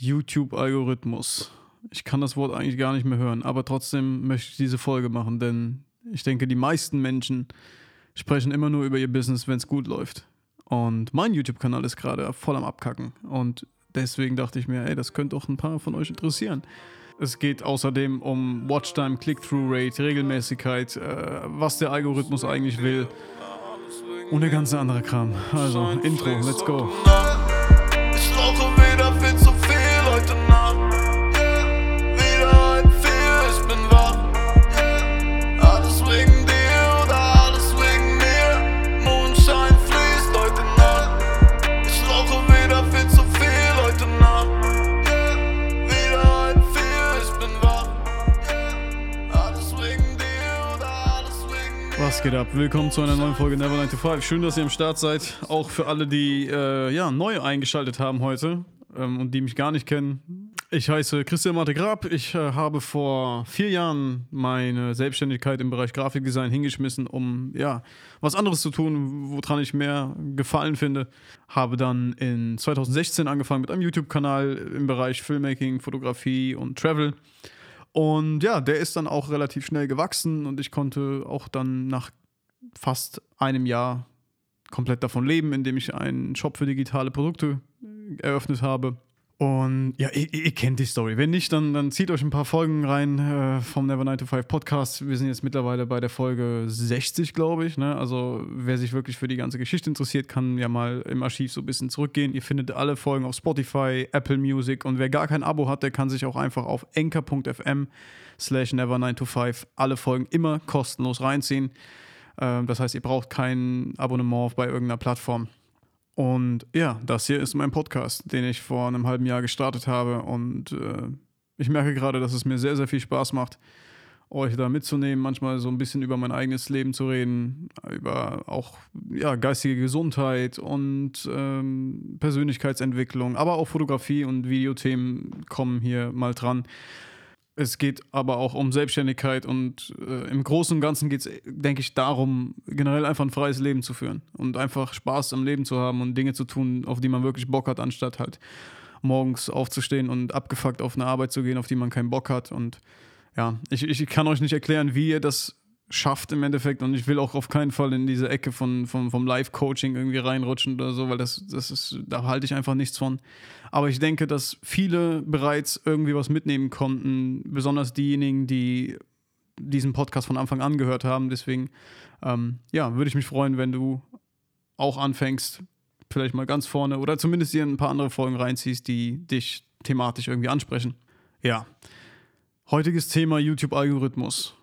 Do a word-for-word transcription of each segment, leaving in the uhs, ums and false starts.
YouTube-Algorithmus. Ich kann das Wort eigentlich gar nicht mehr hören, aber trotzdem möchte ich diese Folge machen, denn ich denke, die meisten Menschen sprechen immer nur über ihr Business, wenn es gut läuft. Und mein YouTube-Kanal ist gerade voll am Abkacken und deswegen dachte ich mir, ey, das könnte doch ein paar von euch interessieren. Es geht außerdem um Watchtime, Click-Through-Rate, Regelmäßigkeit, äh, was der Algorithmus eigentlich will und der ganze andere Kram. Also, Intro, let's go. Ich rauche wieder viel zu viel heute Nacht. Was geht ab? Willkommen zu einer neuen Folge Never nine to five. Schön, dass ihr am Start seid. Auch für alle, die äh, ja, neu eingeschaltet haben heute ähm, und die mich gar nicht kennen. Ich heiße Christian Maté Grap. Ich äh, habe vor vier Jahren meine Selbstständigkeit im Bereich Grafikdesign hingeschmissen, um ja, was anderes zu tun, woran ich mehr Gefallen finde. Habe dann in zwanzig sechzehn angefangen mit einem YouTube-Kanal im Bereich Filmmaking, Fotografie und Travel. Und ja, der ist dann auch relativ schnell gewachsen und ich konnte auch dann nach fast einem Jahr komplett davon leben, indem ich einen Shop für digitale Produkte eröffnet habe. Und ja, ihr, ihr kennt die Story. Wenn nicht, dann, dann zieht euch ein paar Folgen rein äh, vom Never nine to five Podcast. Wir sind jetzt mittlerweile bei der Folge sechzig, glaube ich. Ne? Also wer sich wirklich für die ganze Geschichte interessiert, kann ja mal im Archiv so ein bisschen zurückgehen. Ihr findet alle Folgen auf Spotify, Apple Music. Und wer gar kein Abo hat, der kann sich auch einfach auf anchor.fm slash never nine to five alle Folgen immer kostenlos reinziehen. Ähm, das heißt, ihr braucht kein Abonnement bei irgendeiner Plattform. Und ja, das hier ist mein Podcast, den ich vor einem halben Jahr gestartet habe und äh, ich merke gerade, dass es mir sehr, sehr viel Spaß macht, euch da mitzunehmen, manchmal so ein bisschen über mein eigenes Leben zu reden, über auch ja, geistige Gesundheit und ähm, Persönlichkeitsentwicklung, aber auch Fotografie und Videothemen kommen hier mal dran. Es geht aber auch um Selbstständigkeit und äh, im Großen und Ganzen geht es, denke ich, darum, generell einfach ein freies Leben zu führen und einfach Spaß am Leben zu haben und Dinge zu tun, auf die man wirklich Bock hat, anstatt halt morgens aufzustehen und abgefuckt auf eine Arbeit zu gehen, auf die man keinen Bock hat. Und ja, ich, ich kann euch nicht erklären, wie ihr das schafft im Endeffekt und ich will auch auf keinen Fall in diese Ecke von, von, vom Live-Coaching irgendwie reinrutschen oder so, weil das, das ist, da halte ich einfach nichts von. Aber ich denke, dass viele bereits irgendwie was mitnehmen konnten, besonders diejenigen, die diesen Podcast von Anfang an gehört haben. Deswegen, ähm, ja, würde ich mich freuen, wenn du auch anfängst, vielleicht mal ganz vorne oder zumindest dir ein paar andere Folgen reinziehst, die dich thematisch irgendwie ansprechen. Ja, heutiges Thema YouTube-Algorithmus.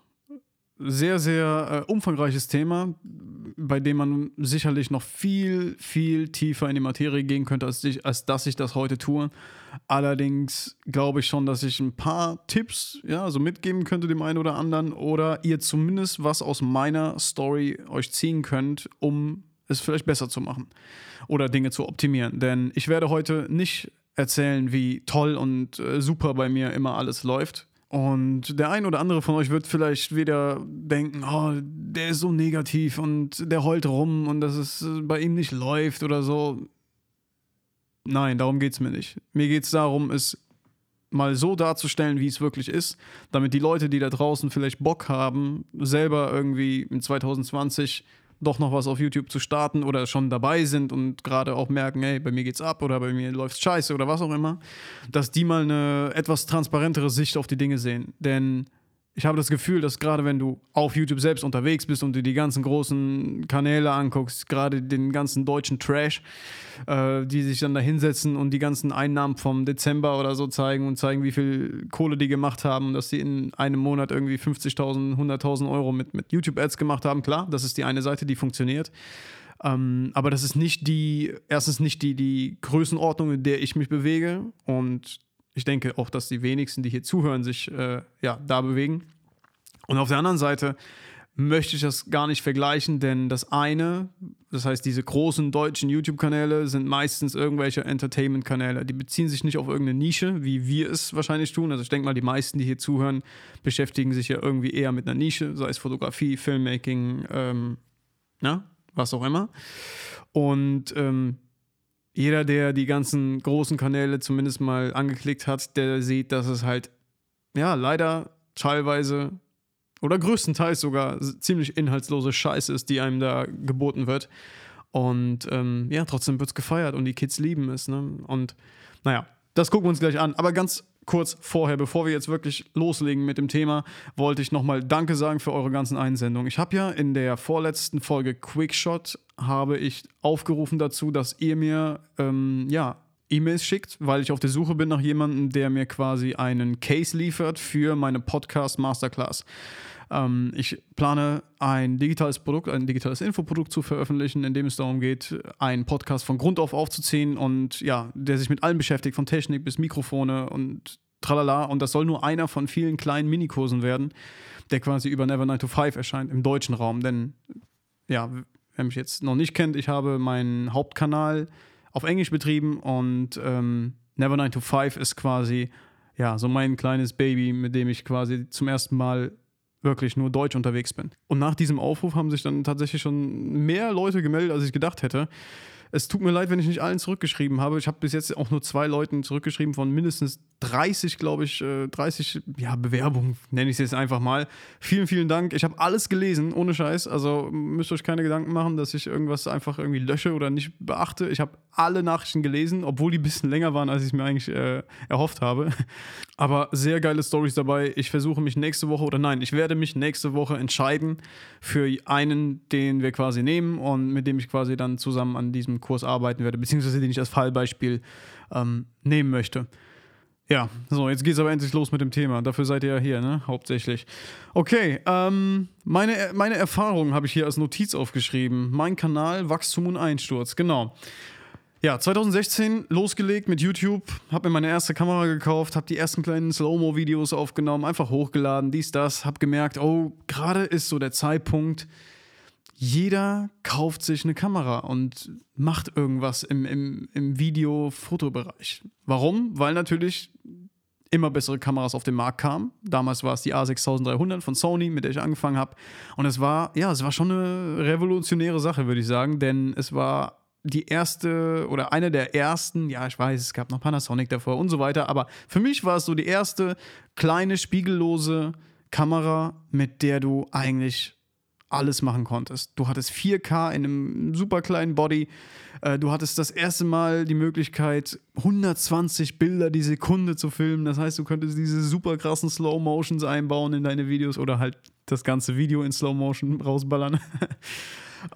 Sehr, sehr äh, umfangreiches Thema, bei dem man sicherlich noch viel, viel tiefer in die Materie gehen könnte, als, ich, als dass ich das heute tue. Allerdings glaube ich schon, dass ich ein paar Tipps ja, so mitgeben könnte dem einen oder anderen oder ihr zumindest was aus meiner Story euch ziehen könnt, um es vielleicht besser zu machen oder Dinge zu optimieren. Denn ich werde heute nicht erzählen, wie toll und äh, super bei mir immer alles läuft. Und der ein oder andere von euch wird vielleicht wieder denken, oh, der ist so negativ und der heult rum und dass es bei ihm nicht läuft oder so. Nein, darum geht es mir nicht. Mir geht es darum, es mal so darzustellen, wie es wirklich ist, damit die Leute, die da draußen vielleicht Bock haben, selber irgendwie in zwanzig zwanzig doch noch was auf YouTube zu starten oder schon dabei sind und gerade auch merken, hey, bei mir geht's ab oder bei mir läuft's scheiße oder was auch immer, dass die mal eine etwas transparentere Sicht auf die Dinge sehen. Denn ich habe das Gefühl, dass gerade wenn du auf YouTube selbst unterwegs bist und dir die ganzen großen Kanäle anguckst, gerade den ganzen deutschen Trash, äh, die sich dann da hinsetzen und die ganzen Einnahmen vom Dezember oder so zeigen und zeigen, wie viel Kohle die gemacht haben, dass die in einem Monat irgendwie fünfzigtausend, hunderttausend Euro mit, mit YouTube-Ads gemacht haben. Klar, das ist die eine Seite, die funktioniert. Ähm, aber das ist nicht die, erstens nicht die, die Größenordnung, in der ich mich bewege und ich denke auch, dass die wenigsten, die hier zuhören, sich äh, ja, da bewegen. Und auf der anderen Seite möchte ich das gar nicht vergleichen, denn das eine, das heißt, diese großen deutschen YouTube-Kanäle sind meistens irgendwelche Entertainment-Kanäle. Die beziehen sich nicht auf irgendeine Nische, wie wir es wahrscheinlich tun. Also ich denke mal, die meisten, die hier zuhören, beschäftigen sich ja irgendwie eher mit einer Nische, sei es Fotografie, Filmmaking, ähm, na, was auch immer. Und ähm, jeder, der die ganzen großen Kanäle zumindest mal angeklickt hat, der sieht, dass es halt, ja, leider teilweise oder größtenteils sogar ziemlich inhaltslose Scheiße ist, die einem da geboten wird. Und ähm, ja, trotzdem wird es gefeiert und die Kids lieben es. Ne? Und naja, das gucken wir uns gleich an. Aber ganz kurz vorher, bevor wir jetzt wirklich loslegen mit dem Thema, wollte ich nochmal Danke sagen für eure ganzen Einsendungen. Ich habe ja in der vorletzten Folge Quickshot habe ich aufgerufen dazu, dass ihr mir ähm, ja, E-Mails schickt, weil ich auf der Suche bin nach jemandem, der mir quasi einen Case liefert für meine Podcast-Masterclass. Ähm, ich plane ein digitales Produkt, ein digitales Infoprodukt zu veröffentlichen, in dem es darum geht, einen Podcast von Grund auf aufzuziehen und ja, der sich mit allem beschäftigt, von Technik bis Mikrofone und tralala. Und das soll nur einer von vielen kleinen Minikursen werden, der quasi über Never nine to five erscheint im deutschen Raum. Denn, ja, wer mich jetzt noch nicht kennt, ich habe meinen Hauptkanal auf Englisch betrieben und ähm, Never nine to five ist quasi ja, so mein kleines Baby, mit dem ich quasi zum ersten Mal wirklich nur deutsch unterwegs bin. Und nach diesem Aufruf haben sich dann tatsächlich schon mehr Leute gemeldet, als ich gedacht hätte. Es tut mir leid, wenn ich nicht allen zurückgeschrieben habe. Ich habe bis jetzt auch nur zwei Leuten zurückgeschrieben von mindestens dreißig, glaube ich, dreißig ja, Bewerbungen, nenne ich es jetzt einfach mal. Vielen, vielen Dank. Ich habe alles gelesen, ohne Scheiß. Also müsst ihr euch keine Gedanken machen, dass ich irgendwas einfach irgendwie lösche oder nicht beachte. Ich habe alle Nachrichten gelesen, obwohl die ein bisschen länger waren, als ich es mir eigentlich äh, erhofft habe. Aber sehr geile Storys dabei. Ich versuche mich nächste Woche, oder nein, ich werde mich nächste Woche entscheiden für einen, den wir quasi nehmen und mit dem ich quasi dann zusammen an diesem Kurs arbeiten werde, beziehungsweise den ich als Fallbeispiel ähm, nehmen möchte. Ja, so, jetzt geht's aber endlich los mit dem Thema. Dafür seid ihr ja hier, ne? Hauptsächlich. Okay, ähm, meine, meine Erfahrung habe ich hier als Notiz aufgeschrieben. Mein Kanal, Wachstum und Einsturz, genau. Ja, zwanzig sechzehn losgelegt mit YouTube, habe mir meine erste Kamera gekauft, habe die ersten kleinen Slow-Mo-Videos aufgenommen, einfach hochgeladen, dies, das, habe gemerkt, oh, gerade ist so der Zeitpunkt, jeder kauft sich eine Kamera und macht irgendwas im, im, im Video-Fotobereich. Warum? Weil natürlich immer bessere Kameras auf den Markt kamen. Damals war es die A sechstausenddreihundert von Sony, mit der ich angefangen habe. Und es war, ja, es war schon eine revolutionäre Sache, würde ich sagen, denn es war die erste oder eine der ersten, ja, ich weiß, es gab noch Panasonic davor und so weiter, aber für mich war es so die erste kleine, spiegellose Kamera, mit der du eigentlich alles machen konntest. Du hattest vier K in einem super kleinen Body. Du hattest das erste Mal die Möglichkeit, hundertzwanzig Bilder die Sekunde zu filmen. Das heißt, du könntest diese super krassen Slow Motions einbauen in deine Videos oder halt das ganze Video in Slow Motion rausballern.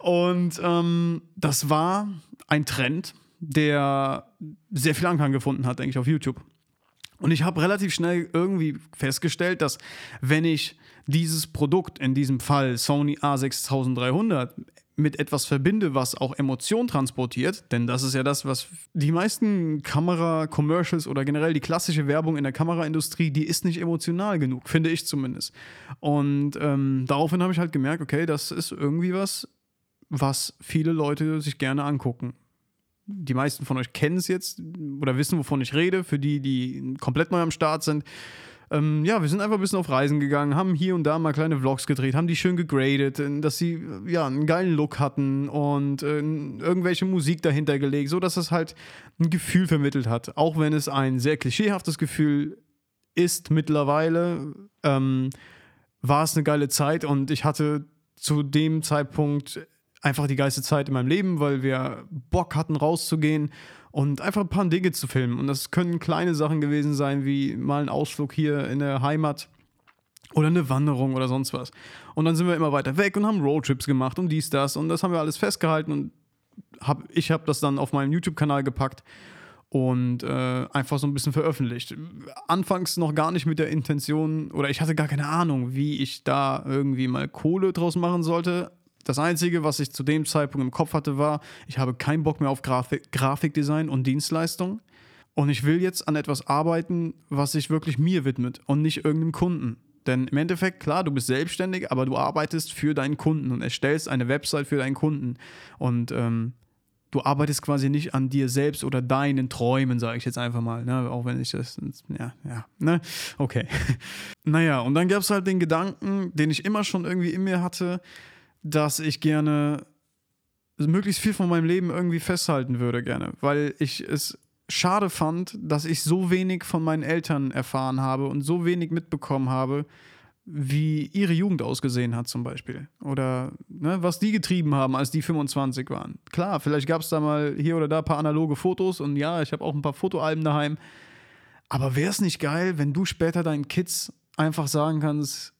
Und ähm, das war ein Trend, der sehr viel Anklang gefunden hat, denke ich, auf YouTube. Und ich habe relativ schnell irgendwie festgestellt, dass wenn ich dieses Produkt, in diesem Fall Sony A sechstausenddreihundert, mit etwas verbinde, was auch Emotion transportiert, denn das ist ja das, was die meisten Kamera-Commercials oder generell die klassische Werbung in der Kameraindustrie, die ist nicht emotional genug, finde ich zumindest. Und ähm, daraufhin habe ich halt gemerkt, okay, das ist irgendwie was, was viele Leute sich gerne angucken. Die meisten von euch kennen es jetzt oder wissen, wovon ich rede. Für die, die komplett neu am Start sind. Ähm, ja, wir sind einfach ein bisschen auf Reisen gegangen, haben hier und da mal kleine Vlogs gedreht, haben die schön gegradet, dass sie ja einen geilen Look hatten und äh, irgendwelche Musik dahinter gelegt, sodass es halt ein Gefühl vermittelt hat. Auch wenn es ein sehr klischeehaftes Gefühl ist mittlerweile, ähm, war es eine geile Zeit und ich hatte zu dem Zeitpunkt einfach die geilste Zeit in meinem Leben, weil wir Bock hatten, rauszugehen und einfach ein paar Dinge zu filmen. Und das können kleine Sachen gewesen sein, wie mal ein Ausflug hier in der Heimat oder eine Wanderung oder sonst was. Und dann sind wir immer weiter weg und haben Roadtrips gemacht und dies, das. Und das haben wir alles festgehalten und hab, ich habe das dann auf meinem YouTube-Kanal gepackt und äh, einfach so ein bisschen veröffentlicht. Anfangs noch gar nicht mit der Intention, oder ich hatte gar keine Ahnung, wie ich da irgendwie mal Kohle draus machen sollte. Das Einzige, was ich zu dem Zeitpunkt im Kopf hatte, war, ich habe keinen Bock mehr auf Grafik- Grafikdesign und Dienstleistung und ich will jetzt an etwas arbeiten, was sich wirklich mir widmet und nicht irgendeinem Kunden. Denn im Endeffekt, klar, du bist selbstständig, aber du arbeitest für deinen Kunden und erstellst eine Website für deinen Kunden und ähm, du arbeitest quasi nicht an dir selbst oder deinen Träumen, sage ich jetzt einfach mal, ne? Auch wenn ich das, ja, ja, ne, okay. Naja, und dann gab es halt den Gedanken, den ich immer schon irgendwie in mir hatte, dass ich gerne möglichst viel von meinem Leben irgendwie festhalten würde gerne, weil ich es schade fand, dass ich so wenig von meinen Eltern erfahren habe und so wenig mitbekommen habe, wie ihre Jugend ausgesehen hat zum Beispiel. Oder ne, was die getrieben haben, als die fünfundzwanzig waren. Klar, vielleicht gab es da mal hier oder da ein paar analoge Fotos und ja, ich habe auch ein paar Fotoalben daheim. Aber wäre es nicht geil, wenn du später deinen Kids einfach sagen kannst,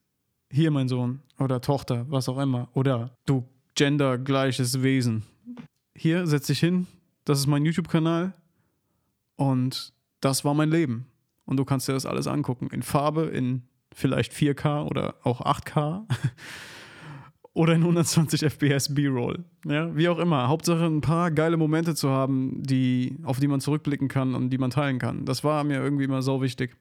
hier mein Sohn oder Tochter, was auch immer. Oder du gendergleiches Wesen. Hier, setz dich hin, das ist mein YouTube-Kanal und das war mein Leben. Und du kannst dir das alles angucken, in Farbe, in vielleicht vier K oder auch acht K oder in hundertzwanzig F P S B-Roll. Ja, wie auch immer. Hauptsache ein paar geile Momente zu haben, die, auf die man zurückblicken kann und die man teilen kann. Das war mir irgendwie immer so wichtig.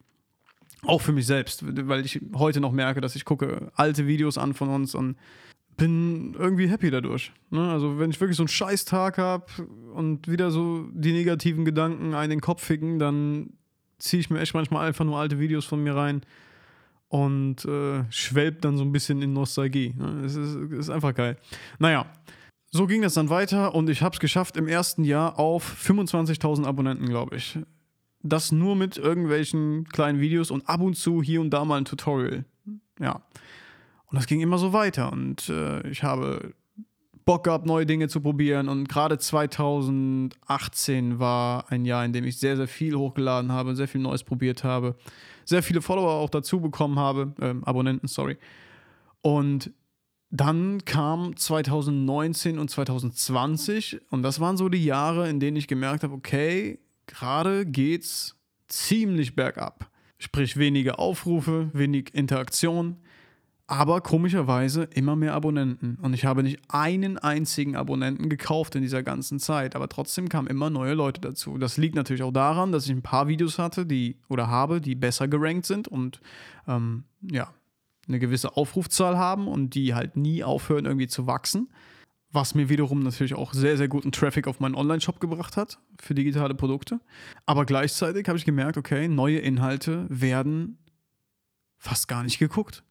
Auch für mich selbst, weil ich heute noch merke, dass ich gucke alte Videos an von uns und bin irgendwie happy dadurch. Ne? Also wenn ich wirklich so einen scheiß Tag habe und wieder so die negativen Gedanken einen in den Kopf ficken, dann ziehe ich mir echt manchmal einfach nur alte Videos von mir rein und äh, schwelbt dann so ein bisschen in Nostalgie. Ne? Es ist, ist einfach geil. Naja, so ging das dann weiter und ich habe es geschafft im ersten Jahr auf fünfundzwanzigtausend Abonnenten, glaube ich. Das nur mit irgendwelchen kleinen Videos und ab und zu hier und da mal ein Tutorial. Ja. Und das ging immer so weiter und äh, ich habe Bock gehabt, neue Dinge zu probieren und gerade zweitausendachtzehn war ein Jahr, in dem ich sehr, sehr viel hochgeladen habe, sehr viel Neues probiert habe, sehr viele Follower auch dazu bekommen habe, äh, Abonnenten, sorry. Und dann kam zweitausendneunzehn und zweitausendzwanzig und das waren so die Jahre, in denen ich gemerkt habe, okay, gerade geht's ziemlich bergab. Sprich, weniger Aufrufe, wenig Interaktion, aber komischerweise immer mehr Abonnenten. Und ich habe nicht einen einzigen Abonnenten gekauft in dieser ganzen Zeit, aber trotzdem kamen immer neue Leute dazu. Das liegt natürlich auch daran, dass ich ein paar Videos hatte, die oder habe, die besser gerankt sind und ähm, ja, eine gewisse Aufrufzahl haben und die halt nie aufhören, irgendwie zu wachsen. Was mir wiederum natürlich auch sehr, sehr guten Traffic auf meinen Online-Shop gebracht hat für digitale Produkte. Aber gleichzeitig habe ich gemerkt, okay, neue Inhalte werden fast gar nicht geguckt.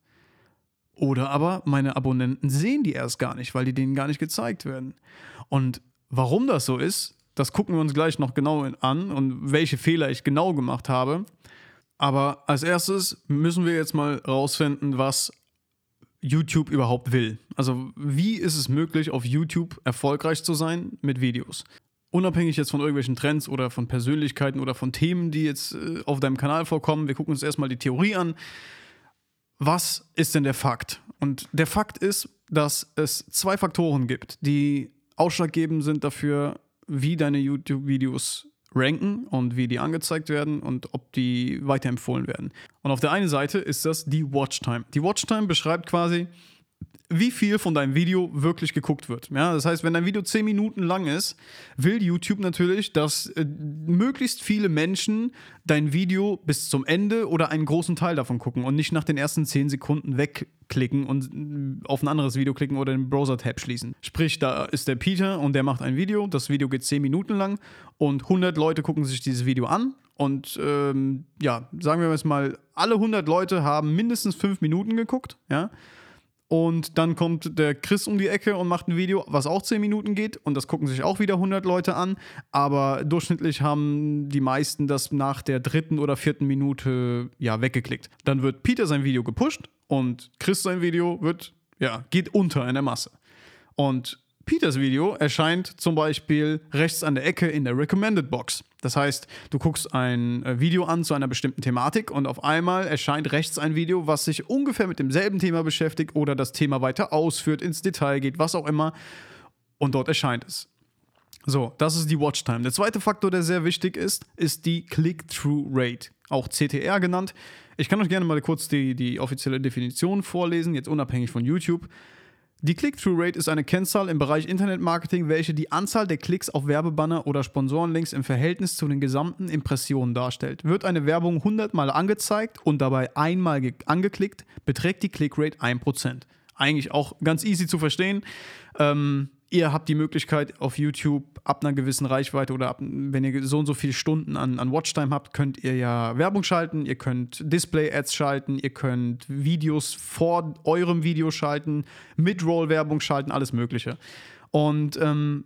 Oder aber meine Abonnenten sehen die erst gar nicht, weil die denen gar nicht gezeigt werden. Und warum das so ist, das gucken wir uns gleich noch genau an und welche Fehler ich genau gemacht habe. Aber als erstes müssen wir jetzt mal rausfinden, was YouTube überhaupt will. Also wie ist es möglich, auf YouTube erfolgreich zu sein mit Videos? Unabhängig jetzt von irgendwelchen Trends oder von Persönlichkeiten oder von Themen, die jetzt auf deinem Kanal vorkommen. Wir gucken uns erstmal die Theorie an. Was ist denn der Fakt? Und der Fakt ist, dass es zwei Faktoren gibt, die ausschlaggebend sind dafür, wie deine YouTube-Videos ranken und wie die angezeigt werden und ob die weiterempfohlen werden. Und auf der einen Seite ist das die Watchtime. Die Watchtime beschreibt quasi, wie viel von deinem Video wirklich geguckt wird. Ja, das heißt, wenn dein Video zehn Minuten lang ist, will YouTube natürlich, dass äh, möglichst viele Menschen dein Video bis zum Ende oder einen großen Teil davon gucken und nicht nach den ersten zehn Sekunden wegklicken und auf ein anderes Video klicken oder den Browser-Tab schließen. Sprich, da ist der Peter und der macht ein Video, das Video geht zehn Minuten lang und hundert Leute gucken sich dieses Video an und ähm, ja, sagen wir mal, alle hundert Leute haben mindestens fünf Minuten geguckt, ja. Und dann kommt der Chris um die Ecke und macht ein Video, was auch zehn Minuten geht. Und das gucken sich auch wieder hundert Leute an. Aber durchschnittlich haben die meisten das nach der dritten oder vierten Minute ja, weggeklickt. Dann wird Peter sein Video gepusht und Chris sein Video wird, ja, geht unter in der Masse. Und Peters Video erscheint zum Beispiel rechts an der Ecke in der Recommended Box. Das heißt, du guckst ein Video an zu einer bestimmten Thematik und auf einmal erscheint rechts ein Video, was sich ungefähr mit demselben Thema beschäftigt oder das Thema weiter ausführt, ins Detail geht, was auch immer. Und dort erscheint es. So, das ist die Watchtime. Der zweite Faktor, der sehr wichtig ist, ist die Click-Through-Rate, auch C T R genannt. Ich kann euch gerne mal kurz die, die offizielle Definition vorlesen, jetzt unabhängig von YouTube. Die Click-Through-Rate ist eine Kennzahl im Bereich Internetmarketing, welche die Anzahl der Klicks auf Werbebanner oder Sponsorenlinks im Verhältnis zu den gesamten Impressionen darstellt. Wird eine Werbung hundert Mal angezeigt und dabei einmal ge- angeklickt, beträgt die Click-Rate ein Prozent. Eigentlich auch ganz easy zu verstehen. Ähm, ihr habt die Möglichkeit, auf YouTube ab einer gewissen Reichweite oder ab, wenn ihr so und so viele Stunden an, an Watchtime habt, könnt ihr ja Werbung schalten, ihr könnt Display-Ads schalten, ihr könnt Videos vor eurem Video schalten, Mid-Roll-Werbung schalten, alles Mögliche. Und ähm,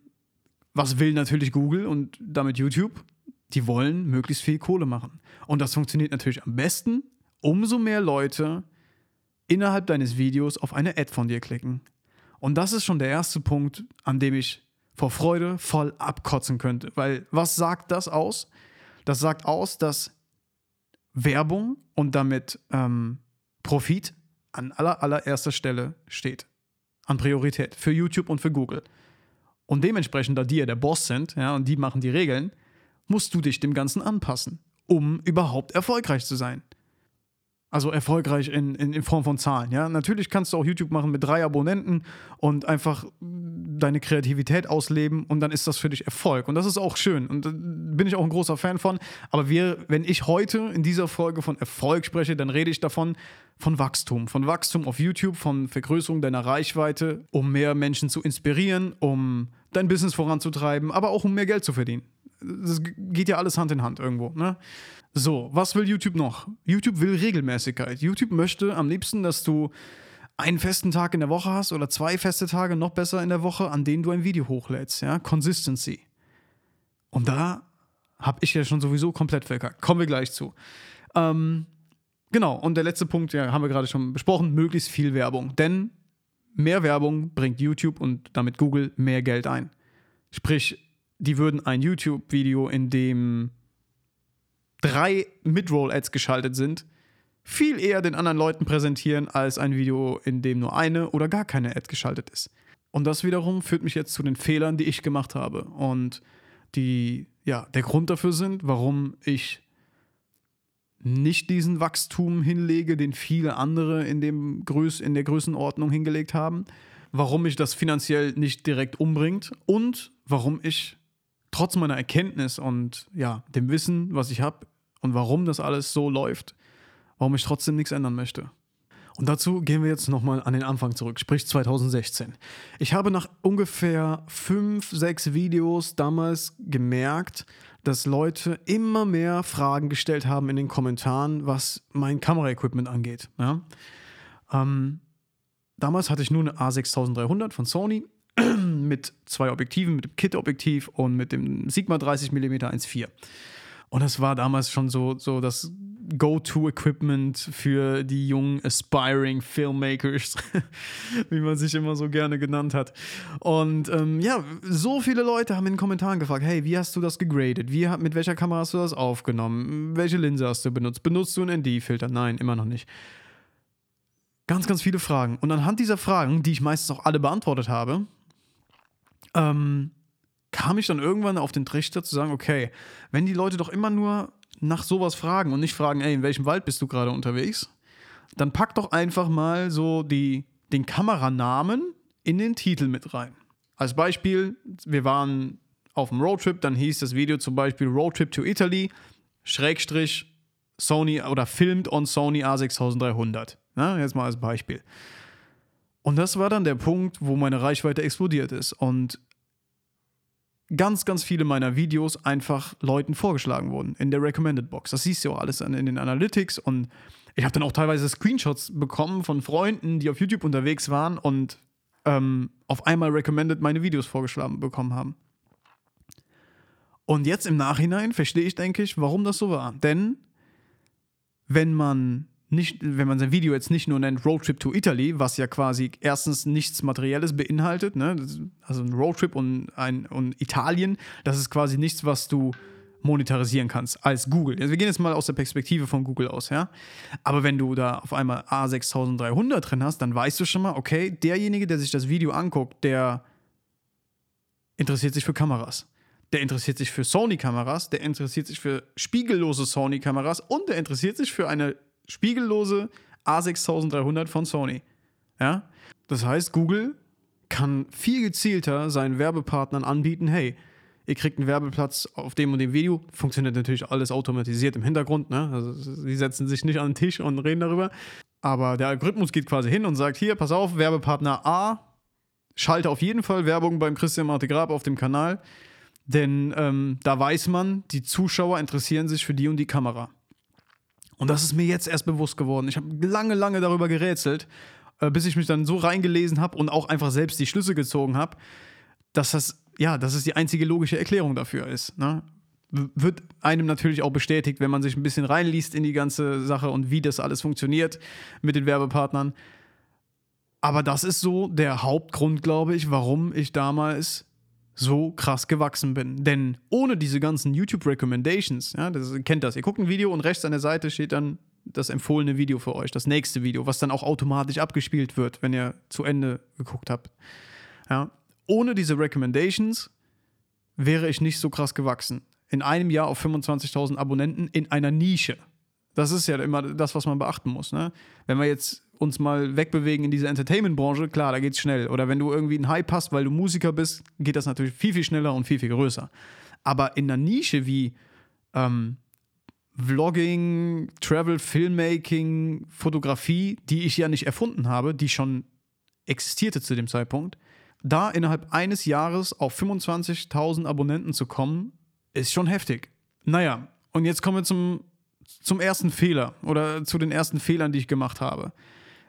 was will natürlich Google und damit YouTube? Die wollen möglichst viel Kohle machen. Und das funktioniert natürlich am besten, umso mehr Leute innerhalb deines Videos auf eine Ad von dir klicken. Und das ist schon der erste Punkt, an dem ich vor Freude voll abkotzen könnte. Weil was sagt das aus? Das sagt aus, dass Werbung und damit ähm, Profit an aller, allererster Stelle steht. An Priorität für YouTube und für Google. Und dementsprechend, da die ja der Boss sind, ja, und die machen die Regeln, musst du dich dem Ganzen anpassen, um überhaupt erfolgreich zu sein. Also erfolgreich in, in, in Form von Zahlen. Ja? Natürlich kannst du auch YouTube machen mit drei Abonnenten und einfach deine Kreativität ausleben und dann ist das für dich Erfolg. Und das ist auch schön und bin ich auch ein großer Fan von. Aber wir, wenn ich heute in dieser Folge von Erfolg spreche, dann rede ich davon, von Wachstum. Von Wachstum auf YouTube, von Vergrößerung deiner Reichweite, um mehr Menschen zu inspirieren, um dein Business voranzutreiben, aber auch um mehr Geld zu verdienen. Das geht ja alles Hand in Hand irgendwo, ne? So, was will YouTube noch? YouTube will Regelmäßigkeit. YouTube möchte am liebsten, dass du einen festen Tag in der Woche hast oder zwei feste Tage, noch besser in der Woche, an denen du ein Video hochlädst. Ja? Consistency. Und da habe ich ja schon sowieso komplett verkackt. Kommen wir gleich zu. Ähm, genau, und der letzte Punkt, ja, haben wir gerade schon besprochen, möglichst viel Werbung. Denn mehr Werbung bringt YouTube und damit Google mehr Geld ein. Sprich, die würden ein YouTube-Video, in dem drei Mid-Roll-Ads geschaltet sind, viel eher den anderen Leuten präsentieren als ein Video, in dem nur eine oder gar keine Ad geschaltet ist. Und das wiederum führt mich jetzt zu den Fehlern, die ich gemacht habe und die, ja, der Grund dafür sind, warum ich nicht diesen Wachstum hinlege, den viele andere in, dem Größ- in der Größenordnung hingelegt haben, warum mich das finanziell nicht direkt umbringt und warum ich trotz meiner Erkenntnis und ja, dem Wissen, was ich habe und warum das alles so läuft, warum ich trotzdem nichts ändern möchte. Und dazu gehen wir jetzt nochmal an den Anfang zurück, sprich zwanzig sechzehn. Ich habe nach ungefähr fünf, sechs Videos damals gemerkt, dass Leute immer mehr Fragen gestellt haben in den Kommentaren, was mein Kameraequipment angeht. Ja? Ähm, damals hatte ich nur eine A sechstausenddreihundert von Sony mit zwei Objektiven, mit dem Kit-Objektiv und mit dem Sigma dreißig Millimeter eins Komma vier. Und das war damals schon so, so das Go-To-Equipment für die jungen Aspiring Filmmakers, wie man sich immer so gerne genannt hat. Und ähm, ja, so viele Leute haben in den Kommentaren gefragt, hey, wie hast du das gegradet? Wie, mit welcher Kamera hast du das aufgenommen? Welche Linse hast du benutzt? Benutzt du einen N D-Filter? Nein, immer noch nicht. Ganz, ganz viele Fragen. Und anhand dieser Fragen, die ich meistens auch alle beantwortet habe, ähm, kam ich dann irgendwann auf den Trichter zu sagen, okay, wenn die Leute doch immer nur nach sowas fragen und nicht fragen, ey, in welchem Wald bist du gerade unterwegs, dann pack doch einfach mal so die, den Kameranamen in den Titel mit rein. Als Beispiel, wir waren auf dem Roadtrip, dann hieß das Video zum Beispiel Roadtrip to Italy, Schrägstrich, Sony oder filmed on Sony A sechstausenddreihundert. Na, jetzt mal als Beispiel. Und das war dann der Punkt, wo meine Reichweite explodiert ist und ganz, ganz viele meiner Videos einfach Leuten vorgeschlagen wurden in der Recommended Box. Das siehst du auch alles in den Analytics und ich habe dann auch teilweise Screenshots bekommen von Freunden, die auf YouTube unterwegs waren und ähm, auf einmal Recommended meine Videos vorgeschlagen bekommen haben. Und jetzt im Nachhinein verstehe ich, denke ich, warum das so war. Denn wenn man nicht, wenn man sein Video jetzt nicht nur nennt Roadtrip to Italy, was ja quasi erstens nichts Materielles beinhaltet, ne? Also ein Roadtrip und, ein, und Italien, das ist quasi nichts, was du monetarisieren kannst als Google. Also wir gehen jetzt mal aus der Perspektive von Google aus, ja. Aber wenn du da auf einmal A sechstausenddreihundert drin hast, dann weißt du schon mal, okay, derjenige, der sich das Video anguckt, der interessiert sich für Kameras. Der interessiert sich für Sony-Kameras, der interessiert sich für spiegellose Sony-Kameras und der interessiert sich für eine spiegellose A sechstausenddreihundert von Sony. Ja? Das heißt, Google kann viel gezielter seinen Werbepartnern anbieten, hey, ihr kriegt einen Werbeplatz auf dem und dem Video. Funktioniert natürlich alles automatisiert im Hintergrund. Ne? Also, die setzen sich nicht an den Tisch und reden darüber. Aber der Algorithmus geht quasi hin und sagt, hier, pass auf, Werbepartner A, schalte auf jeden Fall Werbung beim Christian Maté Grap auf dem Kanal. Denn ähm, da weiß man, die Zuschauer interessieren sich für die und die Kamera. Und das ist mir jetzt erst bewusst geworden. Ich habe lange, lange darüber gerätselt, äh, bis ich mich dann so reingelesen habe und auch einfach selbst die Schlüsse gezogen habe, dass das, ja, dass es die einzige logische Erklärung dafür ist, ne? Wird einem natürlich auch bestätigt, wenn man sich ein bisschen reinliest in die ganze Sache und wie das alles funktioniert mit den Werbepartnern. Aber das ist so der Hauptgrund, glaube ich, warum ich damals so krass gewachsen bin. Denn ohne diese ganzen YouTube-Recommendations, ja, das, ihr kennt das, ihr guckt ein Video und rechts an der Seite steht dann das empfohlene Video für euch, das nächste Video, was dann auch automatisch abgespielt wird, wenn ihr zu Ende geguckt habt. Ja. Ohne diese Recommendations wäre ich nicht so krass gewachsen. In einem Jahr auf fünfundzwanzigtausend Abonnenten in einer Nische. Das ist ja immer das, was man beachten muss, ne? Wenn wir jetzt uns mal wegbewegen in diese Entertainment-Branche, klar, da geht's schnell. Oder wenn du irgendwie einen Hype hast, weil du Musiker bist, geht das natürlich viel, viel schneller und viel, viel größer. Aber in einer Nische wie ähm, Vlogging, Travel, Filmmaking, Fotografie, die ich ja nicht erfunden habe, die schon existierte zu dem Zeitpunkt, da innerhalb eines Jahres auf fünfundzwanzigtausend Abonnenten zu kommen, ist schon heftig. Naja, und jetzt kommen wir zum, zum ersten Fehler oder zu den ersten Fehlern, die ich gemacht habe,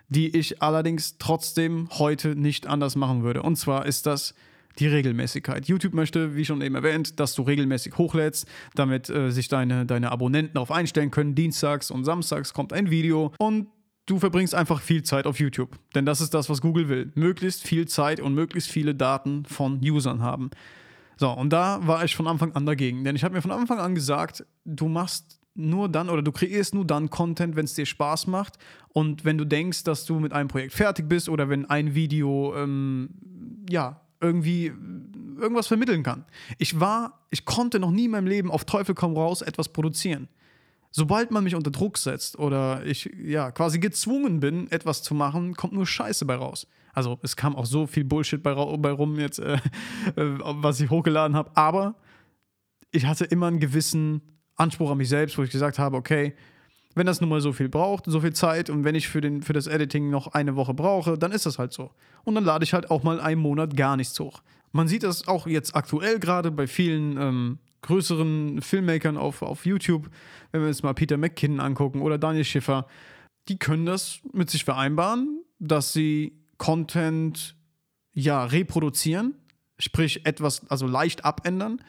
die ich allerdings trotzdem heute nicht anders machen würde. Und zwar ist das die Regelmäßigkeit. YouTube möchte, wie schon eben erwähnt, dass du regelmäßig hochlädst, damit äh, sich deine, deine Abonnenten darauf einstellen können. Dienstags und samstags kommt ein Video und du verbringst einfach viel Zeit auf YouTube. Denn das ist das, was Google will. Möglichst viel Zeit und möglichst viele Daten von Usern haben. So, und da war ich von Anfang an dagegen. Denn ich habe mir von Anfang an gesagt, du machst nur dann oder du kreierst nur dann Content, wenn es dir Spaß macht und wenn du denkst, dass du mit einem Projekt fertig bist oder wenn ein Video, ähm, ja, irgendwie irgendwas vermitteln kann. Ich war, ich konnte noch nie in meinem Leben auf Teufel komm raus etwas produzieren. Sobald man mich unter Druck setzt oder ich, ja, quasi gezwungen bin, etwas zu machen, kommt nur Scheiße bei raus. Also es kam auch so viel Bullshit bei, ra- bei rum jetzt, äh, äh, was ich hochgeladen habe. Aber ich hatte immer einen gewissen Anspruch an mich selbst, wo ich gesagt habe, okay, wenn das nun mal so viel braucht, so viel Zeit und wenn ich für, den, für das Editing noch eine Woche brauche, dann ist das halt so. Und dann lade ich halt auch mal einen Monat gar nichts hoch. Man sieht das auch jetzt aktuell gerade bei vielen ähm, größeren Filmmakern auf, auf YouTube, wenn wir uns mal Peter McKinnon angucken oder Daniel Schiffer, die können das mit sich vereinbaren, dass sie Content, ja, reproduzieren, sprich etwas, also leicht abändern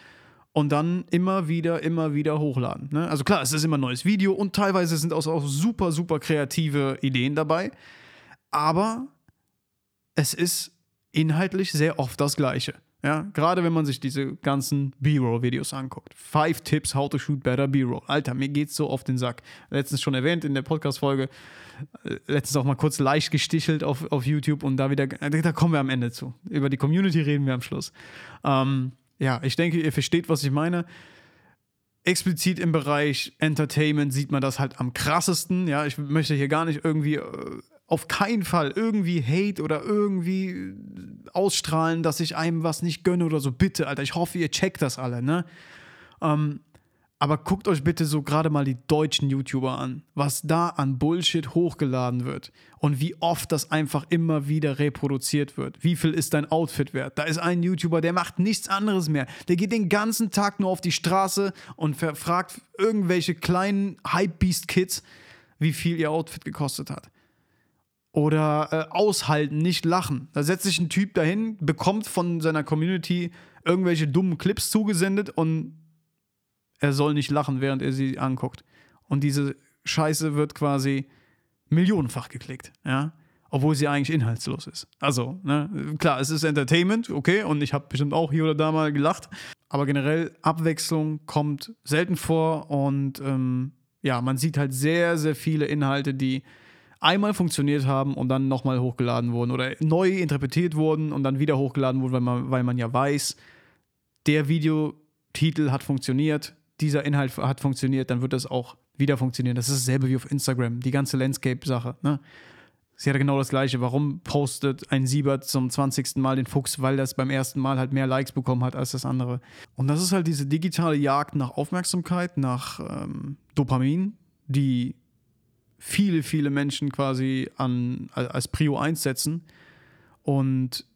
und dann immer wieder, immer wieder hochladen, ne? Also klar, es ist immer ein neues Video und teilweise sind auch, auch super, super kreative Ideen dabei, aber es ist inhaltlich sehr oft das Gleiche. Ja, gerade wenn man sich diese ganzen B-Roll-Videos anguckt. Five Tips, how to shoot better B-Roll. Alter, mir geht's so auf den Sack. Letztens schon erwähnt in der Podcast-Folge, letztens auch mal kurz leicht gestichelt auf, auf YouTube und da wieder, da kommen wir am Ende zu. Über die Community reden wir am Schluss. Ähm, ja, ich denke, ihr versteht, was ich meine. Explizit im Bereich Entertainment sieht man das halt am krassesten. Ja, ich möchte hier gar nicht irgendwie... Äh, auf keinen Fall irgendwie Hate oder irgendwie ausstrahlen, dass ich einem was nicht gönne oder so. Bitte, Alter, ich hoffe, ihr checkt das alle, ne? Ähm, aber guckt euch bitte so gerade mal die deutschen YouTuber an, was da an Bullshit hochgeladen wird und wie oft das einfach immer wieder reproduziert wird. Wie viel ist dein Outfit wert? Da ist ein YouTuber, der macht nichts anderes mehr. Der geht den ganzen Tag nur auf die Straße und fragt irgendwelche kleinen Hypebeast-Kids, wie viel ihr Outfit gekostet hat. Oder äh, aushalten, nicht lachen. Da setzt sich ein Typ dahin, bekommt von seiner Community irgendwelche dummen Clips zugesendet und er soll nicht lachen, während er sie anguckt. Und diese Scheiße wird quasi millionenfach geklickt, ja? Obwohl sie eigentlich inhaltslos ist. Also, ne? Klar, es ist Entertainment, okay, und ich habe bestimmt auch hier oder da mal gelacht, aber generell Abwechslung kommt selten vor und ähm, ja, man sieht halt sehr, sehr viele Inhalte, die einmal funktioniert haben und dann nochmal hochgeladen wurden oder neu interpretiert wurden und dann wieder hochgeladen wurden, weil man, weil man ja weiß, der Videotitel hat funktioniert, dieser Inhalt hat funktioniert, dann wird das auch wieder funktionieren. Das ist dasselbe wie auf Instagram, die ganze Landscape-Sache, ne? Ist ja genau das Gleiche. Warum postet ein Siebert zum zwanzigsten Mal den Fuchs, weil das beim ersten Mal halt mehr Likes bekommen hat als das andere? Und das ist halt diese digitale Jagd nach Aufmerksamkeit, nach ähm, Dopamin, die viele, viele Menschen quasi an, als Prio eins setzen und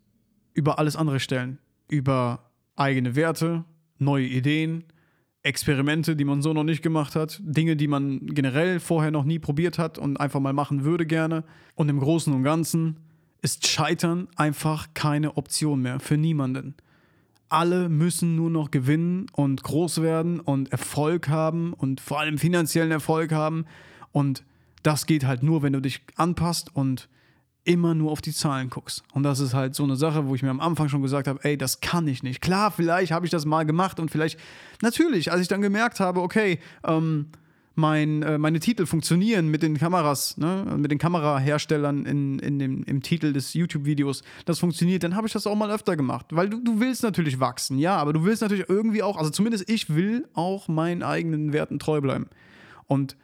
über alles andere stellen. Über eigene Werte, neue Ideen, Experimente, die man so noch nicht gemacht hat, Dinge, die man generell vorher noch nie probiert hat und einfach mal machen würde gerne. Und im Großen und Ganzen ist Scheitern einfach keine Option mehr für niemanden. alle müssen nur noch gewinnen und groß werden und Erfolg haben und vor allem finanziellen Erfolg haben. Und das geht halt nur, wenn du dich anpasst und immer nur auf die Zahlen guckst. Und das ist halt so eine Sache, wo ich mir am Anfang schon gesagt habe, ey, das kann ich nicht. Klar, vielleicht habe ich das mal gemacht und vielleicht, natürlich, als ich dann gemerkt habe, okay, ähm, mein, äh, meine Titel funktionieren mit den Kameras, ne, mit den Kameraherstellern in, in dem, im Titel des YouTube-Videos, das funktioniert, dann habe ich das auch mal öfter gemacht. Weil du, du willst natürlich wachsen, ja, aber du willst natürlich irgendwie auch, also zumindest ich will auch meinen eigenen Werten treu bleiben. Und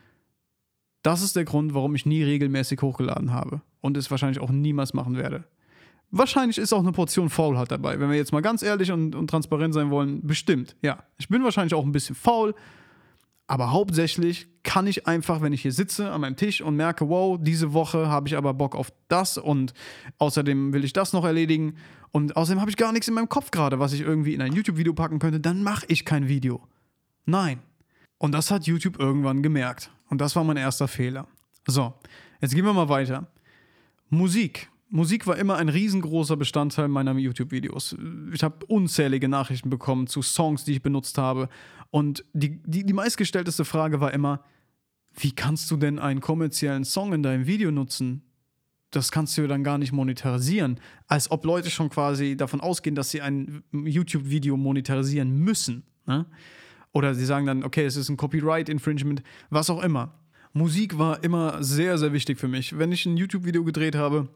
das ist der Grund, warum ich nie regelmäßig hochgeladen habe und es wahrscheinlich auch niemals machen werde. Wahrscheinlich ist auch eine Portion Faulheit dabei, wenn wir jetzt mal ganz ehrlich und, und transparent sein wollen. Bestimmt, ja. Ich bin wahrscheinlich auch ein bisschen faul, aber hauptsächlich kann ich einfach, wenn ich hier sitze an meinem Tisch und merke, wow, diese Woche habe ich aber Bock auf das und außerdem will ich das noch erledigen und außerdem habe ich gar nichts in meinem Kopf gerade, was ich irgendwie in ein YouTube-Video packen könnte, dann mache ich kein Video. Nein. Und das hat YouTube irgendwann gemerkt. Und das war mein erster Fehler. So, jetzt gehen wir mal weiter. Musik. Musik war immer ein riesengroßer Bestandteil meiner YouTube-Videos. Ich habe unzählige Nachrichten bekommen zu Songs, die ich benutzt habe. Und die, die, die meistgestellteste Frage war immer, wie kannst du denn einen kommerziellen Song in deinem Video nutzen? Das kannst du dann gar nicht monetarisieren. Als ob Leute schon quasi davon ausgehen, dass sie ein YouTube-Video monetarisieren müssen, ne? Oder sie sagen dann, okay, es ist ein Copyright-Infringement, was auch immer. Musik war immer sehr, sehr wichtig für mich. Wenn ich ein YouTube-Video gedreht habe,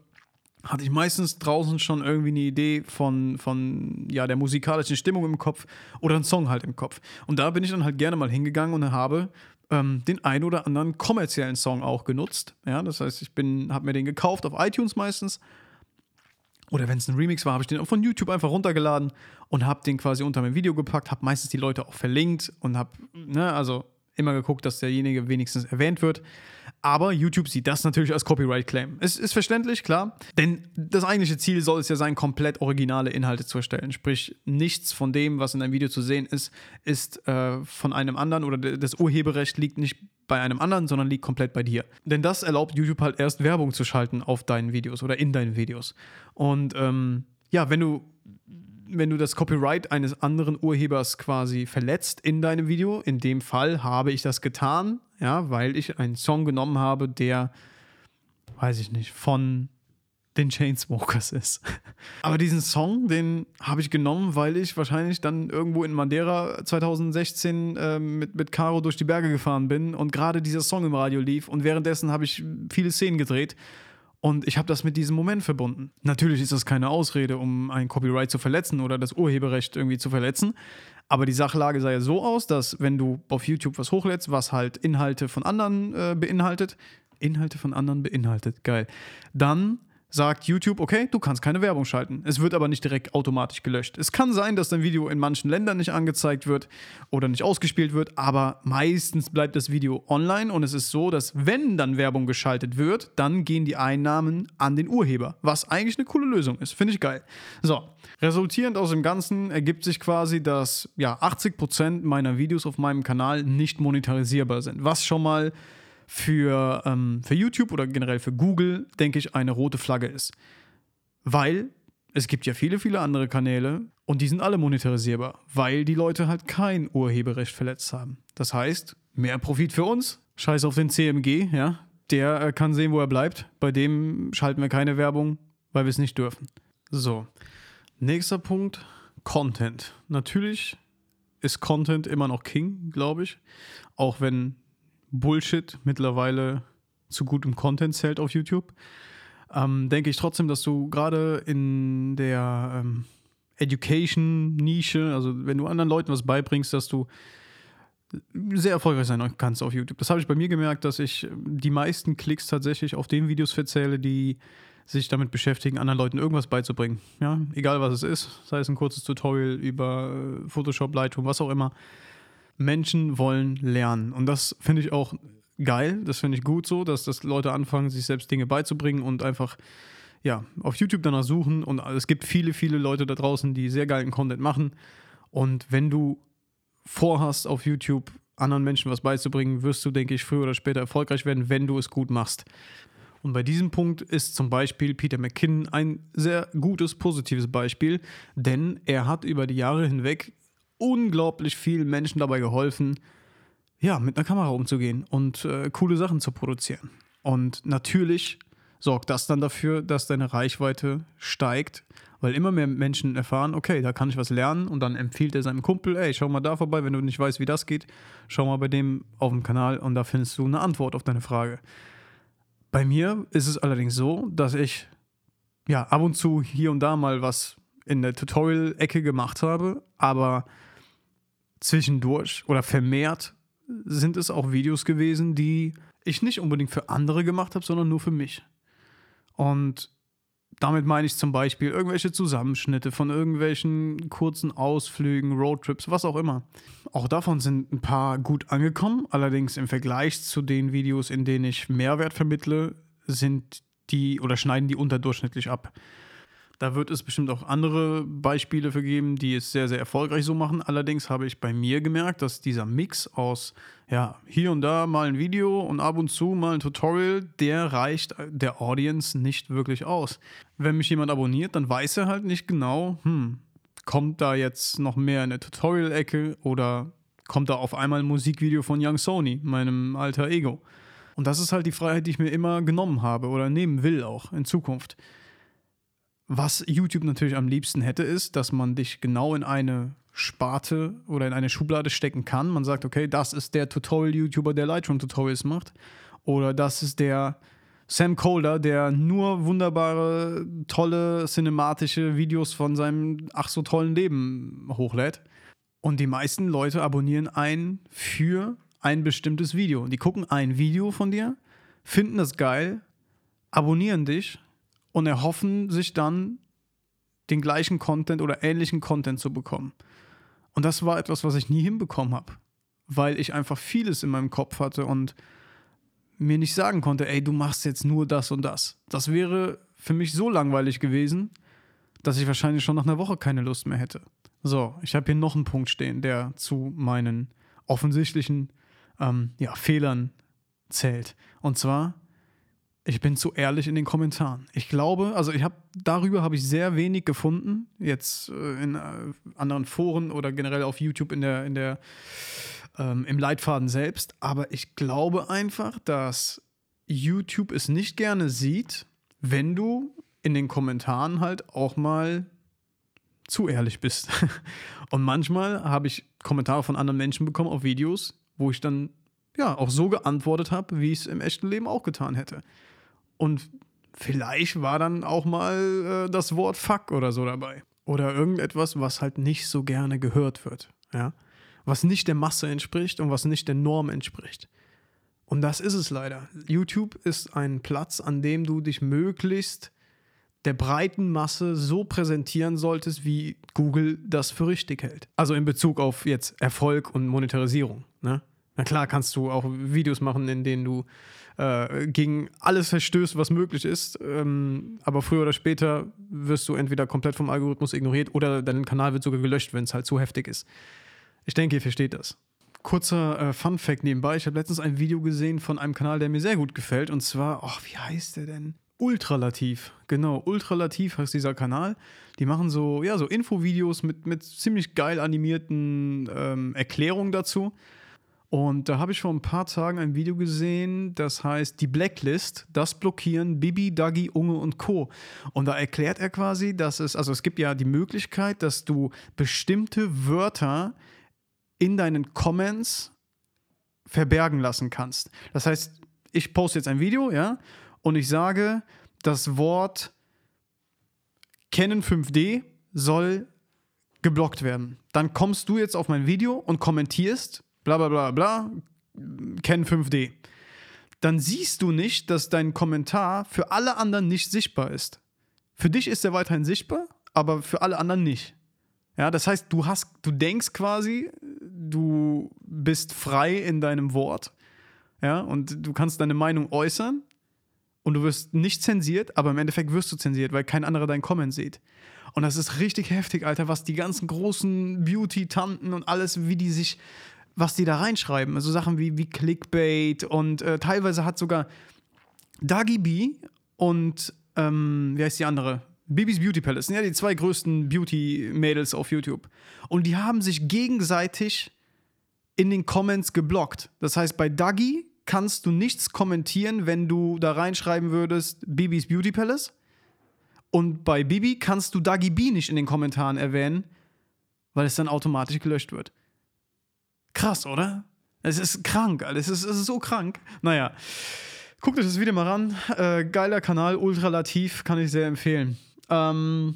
hatte ich meistens draußen schon irgendwie eine Idee von, von ja, der musikalischen Stimmung im Kopf oder einen Song halt im Kopf. Und da bin ich dann halt gerne mal hingegangen und habe ähm, den einen oder anderen kommerziellen Song auch genutzt. Ja, das heißt, ich bin, habe mir den gekauft auf iTunes meistens. Oder wenn es ein Remix war, habe ich den auch von YouTube einfach runtergeladen und habe den quasi unter mein Video gepackt, habe meistens die Leute auch verlinkt und habe, ne, also immer geguckt, dass derjenige wenigstens erwähnt wird. Aber YouTube sieht das natürlich als Copyright-Claim. Es ist verständlich, klar, denn das eigentliche Ziel soll es ja sein, komplett originale Inhalte zu erstellen. Sprich, nichts von dem, was in einem Video zu sehen ist, ist äh, von einem anderen oder das Urheberrecht liegt nicht bei einem anderen, sondern liegt komplett bei dir. Denn das erlaubt YouTube halt erst Werbung zu schalten auf deinen Videos oder in deinen Videos. Und ähm, ja, wenn du, wenn du das Copyright eines anderen Urhebers quasi verletzt in deinem Video, in dem Fall habe ich das getan, ja, weil ich einen Song genommen habe, der, weiß ich nicht, von den Chainsmokers ist. Aber diesen Song, den habe ich genommen, weil ich wahrscheinlich dann irgendwo in Madeira zwanzig sechzehn äh, mit, mit Caro durch die Berge gefahren bin und gerade dieser Song im Radio lief und währenddessen habe ich viele Szenen gedreht und ich habe das mit diesem Moment verbunden. Natürlich ist das keine Ausrede, um ein Copyright zu verletzen oder das Urheberrecht irgendwie zu verletzen, aber die Sachlage sah ja so aus, dass wenn du auf YouTube was hochlädst, was halt Inhalte von anderen äh, beinhaltet, Inhalte von anderen beinhaltet, geil, dann sagt YouTube, okay, du kannst keine Werbung schalten. Es wird aber nicht direkt automatisch gelöscht. Es kann sein, dass dein Video in manchen Ländern nicht angezeigt wird oder nicht ausgespielt wird, aber meistens bleibt das Video online und es ist so, dass wenn dann Werbung geschaltet wird, dann gehen die Einnahmen an den Urheber, was eigentlich eine coole Lösung ist. Finde ich geil. So, resultierend aus dem Ganzen ergibt sich quasi, dass ja, achtzig Prozent meiner Videos auf meinem Kanal nicht monetarisierbar sind, was schon mal Für, ähm, für YouTube oder generell für Google, denke ich, eine rote Flagge ist. Weil es gibt ja viele, viele andere Kanäle und die sind alle monetarisierbar, weil die Leute halt kein Urheberrecht verletzt haben. Das heißt, mehr Profit für uns, scheiß auf den C M G, ja, der äh, kann sehen, wo er bleibt. Bei dem schalten wir keine Werbung, weil wir es nicht dürfen. So, nächster Punkt, Content. Natürlich ist Content immer noch King, glaube ich, auch wenn Bullshit mittlerweile zu gutem Content zählt auf YouTube, ähm, denke ich trotzdem, dass du gerade in der ähm, Education-Nische, also wenn du anderen Leuten was beibringst, dass du sehr erfolgreich sein kannst auf YouTube. Das habe ich bei mir gemerkt, dass ich die meisten Klicks tatsächlich auf den Videos verzähle, die sich damit beschäftigen, anderen Leuten irgendwas beizubringen. Ja, egal was es ist, sei es ein kurzes Tutorial über Photoshop, Lightroom, was auch immer. Menschen wollen lernen und das finde ich auch geil, das finde ich gut so, dass das Leute anfangen, sich selbst Dinge beizubringen und einfach ja, auf YouTube danach suchen und es gibt viele, viele Leute da draußen, die sehr geilen Content machen und wenn du vorhast, auf YouTube anderen Menschen was beizubringen, wirst du, denke ich, früher oder später erfolgreich werden, wenn du es gut machst. Und bei diesem Punkt ist zum Beispiel Peter McKinnon ein sehr gutes, positives Beispiel, denn er hat über die Jahre hinweg unglaublich vielen Menschen dabei geholfen, ja, mit einer Kamera umzugehen und äh, coole Sachen zu produzieren. Und natürlich sorgt das dann dafür, dass deine Reichweite steigt, weil immer mehr Menschen erfahren, okay, da kann ich was lernen, und dann empfiehlt er seinem Kumpel, ey, schau mal da vorbei, wenn du nicht weißt, wie das geht, schau mal bei dem auf dem Kanal und da findest du eine Antwort auf deine Frage. Bei mir ist es allerdings so, dass ich ja ab und zu hier und da mal was in der Tutorial-Ecke gemacht habe, aber zwischendurch oder vermehrt sind es auch Videos gewesen, die ich nicht unbedingt für andere gemacht habe, sondern nur für mich. Und damit meine ich zum Beispiel irgendwelche Zusammenschnitte von irgendwelchen kurzen Ausflügen, Roadtrips, was auch immer. Auch davon sind ein paar gut angekommen. Allerdings im Vergleich zu den Videos, in denen ich Mehrwert vermittle, sind die oder schneiden die unterdurchschnittlich ab. Da wird es bestimmt auch andere Beispiele für geben, die es sehr, sehr erfolgreich so machen. Allerdings habe ich bei mir gemerkt, dass dieser Mix aus ja, hier und da mal ein Video und ab und zu mal ein Tutorial, der reicht der Audience nicht wirklich aus. Wenn mich jemand abonniert, dann weiß er halt nicht genau, hm, kommt da jetzt noch mehr in der Tutorial-Ecke oder kommt da auf einmal ein Musikvideo von Young Sony, meinem alter Ego. Und das ist halt die Freiheit, die ich mir immer genommen habe oder nehmen will auch in Zukunft. Was YouTube natürlich am liebsten hätte, ist, dass man dich genau in eine Sparte oder in eine Schublade stecken kann. Man sagt, okay, das ist der Tutorial-YouTuber, der Lightroom-Tutorials macht. Oder das ist der Sam Colder, der nur wunderbare, tolle, cinematische Videos von seinem ach so tollen Leben hochlädt. Und die meisten Leute abonnieren einen für ein bestimmtes Video. Die gucken ein Video von dir, finden das geil, abonnieren dich und erhoffen sich dann, den gleichen Content oder ähnlichen Content zu bekommen. Und das war etwas, was ich nie hinbekommen habe, weil ich einfach vieles in meinem Kopf hatte und mir nicht sagen konnte, ey, du machst jetzt nur das und das. Das wäre für mich so langweilig gewesen, dass ich wahrscheinlich schon nach einer Woche keine Lust mehr hätte. So, ich habe hier noch einen Punkt stehen, der zu meinen offensichtlichen ähm, ja, Fehlern zählt. Und zwar: Ich bin zu ehrlich in den Kommentaren. Ich glaube, also ich habe darüber habe ich sehr wenig gefunden, jetzt äh, in äh, anderen Foren oder generell auf YouTube in der, in der, ähm, im Leitfaden selbst. Aber ich glaube einfach, dass YouTube es nicht gerne sieht, wenn du in den Kommentaren halt auch mal zu ehrlich bist. Und manchmal habe ich Kommentare von anderen Menschen bekommen auf Videos, wo ich dann ja auch so geantwortet habe, wie ich es im echten Leben auch getan hätte. Und vielleicht war dann auch mal äh, das Wort Fuck oder so dabei. Oder irgendetwas, was halt nicht so gerne gehört wird. Ja? Was nicht der Masse entspricht und was nicht der Norm entspricht. Und das ist es leider. YouTube ist ein Platz, an dem du dich möglichst der breiten Masse so präsentieren solltest, wie Google das für richtig hält. Also in Bezug auf jetzt Erfolg und Monetarisierung, ne? Na klar kannst du auch Videos machen, in denen du äh, gegen alles verstößt, was möglich ist. Ähm, aber früher oder später wirst du entweder komplett vom Algorithmus ignoriert oder dein Kanal wird sogar gelöscht, wenn es halt zu heftig ist. Ich denke, ihr versteht das. Kurzer äh, Fun-Fact nebenbei. Ich habe letztens ein Video gesehen von einem Kanal, der mir sehr gut gefällt. Und zwar, ach, wie heißt der denn? Ultralativ. Genau, Ultralativ heißt dieser Kanal. Die machen so, ja, so Infovideos mit, mit ziemlich geil animierten ähm, Erklärungen dazu. Und da habe ich vor ein paar Tagen ein Video gesehen, das heißt die Blacklist, das Blockieren, Bibi, Dagi, Unge und Co. Und da erklärt er quasi, dass es, also es gibt ja die Möglichkeit, dass du bestimmte Wörter in deinen Comments verbergen lassen kannst. Das heißt, ich poste jetzt ein Video, ja, und ich sage, das Wort Canon fünf D soll geblockt werden. Dann kommst du jetzt auf mein Video und kommentierst, bla bla bla bla, Canon fünf D. Dann siehst du nicht, dass dein Kommentar für alle anderen nicht sichtbar ist. Für dich ist er weiterhin sichtbar, aber für alle anderen nicht. Ja, das heißt, du hast, du denkst quasi, du bist frei in deinem Wort, ja, und du kannst deine Meinung äußern und du wirst nicht zensiert, aber im Endeffekt wirst du zensiert, weil kein anderer deinen Comment sieht. Und das ist richtig heftig, Alter, was die ganzen großen Beauty-Tanten und alles, wie die sich was die da reinschreiben, also Sachen wie, wie Clickbait und äh, teilweise hat sogar Dagi Bee und, ähm, wie heißt die andere? Bibis Beauty Palace sind ja die zwei größten Beauty-Mädels auf YouTube. Und die haben sich gegenseitig in den Comments geblockt. Das heißt, bei Dagi kannst du nichts kommentieren, wenn du da reinschreiben würdest, Bibis Beauty Palace. Und bei Bibi kannst du Dagi Bee nicht in den Kommentaren erwähnen, weil es dann automatisch gelöscht wird. Krass, oder? Es ist krank, Alter. Es ist, es ist so krank. Naja, guckt euch das Video mal ran. Äh, geiler Kanal, Ultralativ, kann ich sehr empfehlen. Ähm,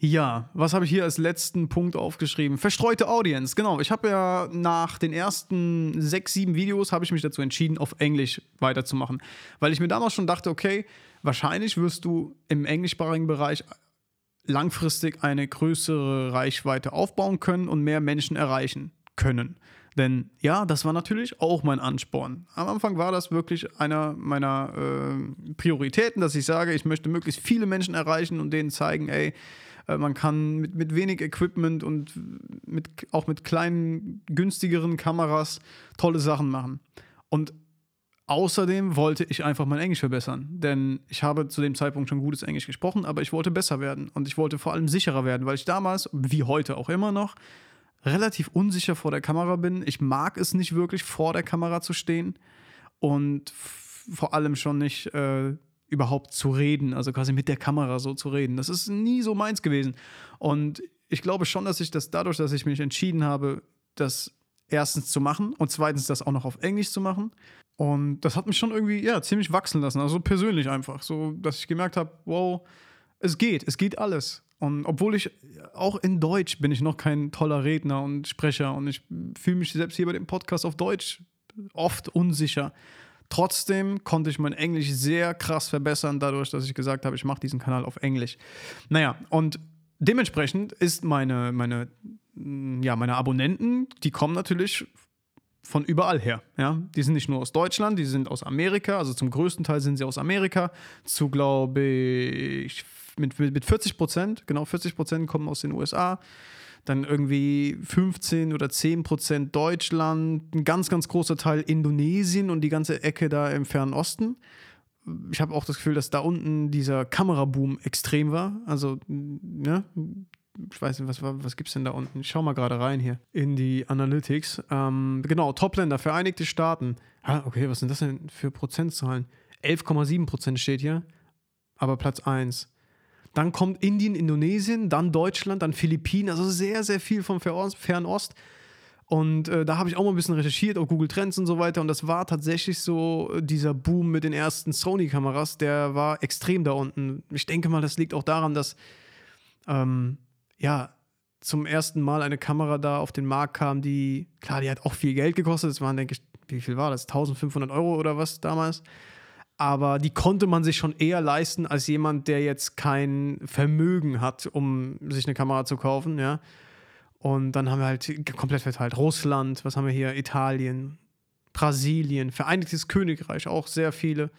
ja, was habe ich hier als letzten Punkt aufgeschrieben? Verstreute Audience, genau. Ich habe ja nach den ersten sechs, sieben Videos habe ich mich dazu entschieden, auf Englisch weiterzumachen. Weil ich mir damals schon dachte, okay, wahrscheinlich wirst du im englischsprachigen Bereich langfristig eine größere Reichweite aufbauen können und mehr Menschen erreichen können. Denn ja, das war natürlich auch mein Ansporn. Am Anfang war das wirklich einer meiner äh, Prioritäten, dass ich sage, ich möchte möglichst viele Menschen erreichen und denen zeigen, ey, äh, man kann mit, mit wenig Equipment und mit, auch mit kleinen, günstigeren Kameras tolle Sachen machen. Und außerdem wollte ich einfach mein Englisch verbessern, denn ich habe zu dem Zeitpunkt schon gutes Englisch gesprochen, aber ich wollte besser werden und ich wollte vor allem sicherer werden, weil ich damals, wie heute auch immer noch, relativ unsicher vor der Kamera bin. Ich mag es nicht wirklich, vor der Kamera zu stehen und f- vor allem schon nicht äh, überhaupt zu reden, also quasi mit der Kamera so zu reden. Das ist nie so meins gewesen. Und ich glaube schon, dass ich das dadurch, dass ich mich entschieden habe, das erstens zu machen und zweitens das auch noch auf Englisch zu machen. Und das hat mich schon irgendwie, ja, ziemlich wachsen lassen, also persönlich einfach. So, dass ich gemerkt habe, wow, es geht, es geht alles. Und obwohl ich, auch in Deutsch bin ich noch kein toller Redner und Sprecher und ich fühle mich selbst hier bei dem Podcast auf Deutsch oft unsicher. Trotzdem konnte ich mein Englisch sehr krass verbessern, dadurch, dass ich gesagt habe, ich mache diesen Kanal auf Englisch. Naja, und dementsprechend ist meine, meine, ja, meine Abonnenten, die kommen natürlich von überall her. Ja? Die sind nicht nur aus Deutschland, die sind aus Amerika, also zum größten Teil sind sie aus Amerika, zu, glaube ich, mit, mit vierzig Prozent, genau vierzig Prozent kommen aus den U S A, dann irgendwie fünfzehn oder zehn Prozent Deutschland, ein ganz, ganz großer Teil Indonesien und die ganze Ecke da im Fernen Osten. Ich habe auch das Gefühl, dass da unten dieser Kameraboom extrem war, also, ne, ich weiß nicht, was, was gibt es denn da unten? Ich schau mal gerade rein hier in die Analytics. Ähm, genau, Top-Länder, Vereinigte Staaten. Ah, okay, was sind das denn für Prozentzahlen? elf Komma sieben Prozent steht hier, aber Platz eins. Dann kommt Indien, Indonesien, dann Deutschland, dann Philippinen, also sehr, sehr viel vom Fernost. Und äh, da habe ich auch mal ein bisschen recherchiert, auch Google Trends und so weiter. Und das war tatsächlich so, dieser Boom mit den ersten Sony-Kameras, der war extrem da unten. Ich denke mal, das liegt auch daran, dass ähm, ja, zum ersten Mal eine Kamera da auf den Markt kam, die, klar, die hat auch viel Geld gekostet, das waren, denke ich, wie viel war das, eintausendfünfhundert Euro oder was damals, aber die konnte man sich schon eher leisten, als jemand, der jetzt kein Vermögen hat, um sich eine Kamera zu kaufen, ja, und dann haben wir halt komplett verteilt, Russland, was haben wir hier, Italien, Brasilien, Vereinigtes Königreich, auch sehr viele,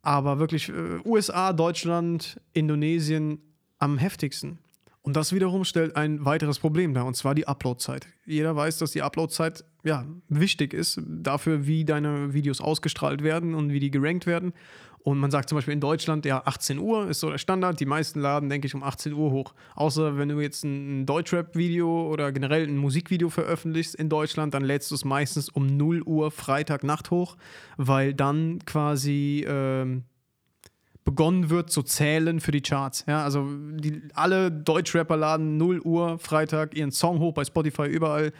aber wirklich äh, U S A, Deutschland, Indonesien am heftigsten. Und das wiederum stellt ein weiteres Problem dar, und zwar die Uploadzeit. Jeder weiß, dass die Uploadzeit ja, wichtig ist dafür, wie deine Videos ausgestrahlt werden und wie die gerankt werden. Und man sagt zum Beispiel in Deutschland, ja, achtzehn Uhr ist so der Standard. Die meisten laden, denke ich, um achtzehn Uhr hoch. Außer wenn du jetzt ein Deutschrap-Video oder generell ein Musikvideo veröffentlichst in Deutschland, dann lädst du es meistens um null Uhr Freitagnacht hoch, weil dann quasi Ähm, begonnen wird zu zählen für die Charts. Ja, also die, alle Deutschrapper laden null Uhr Freitag ihren Song hoch, bei Spotify, überall,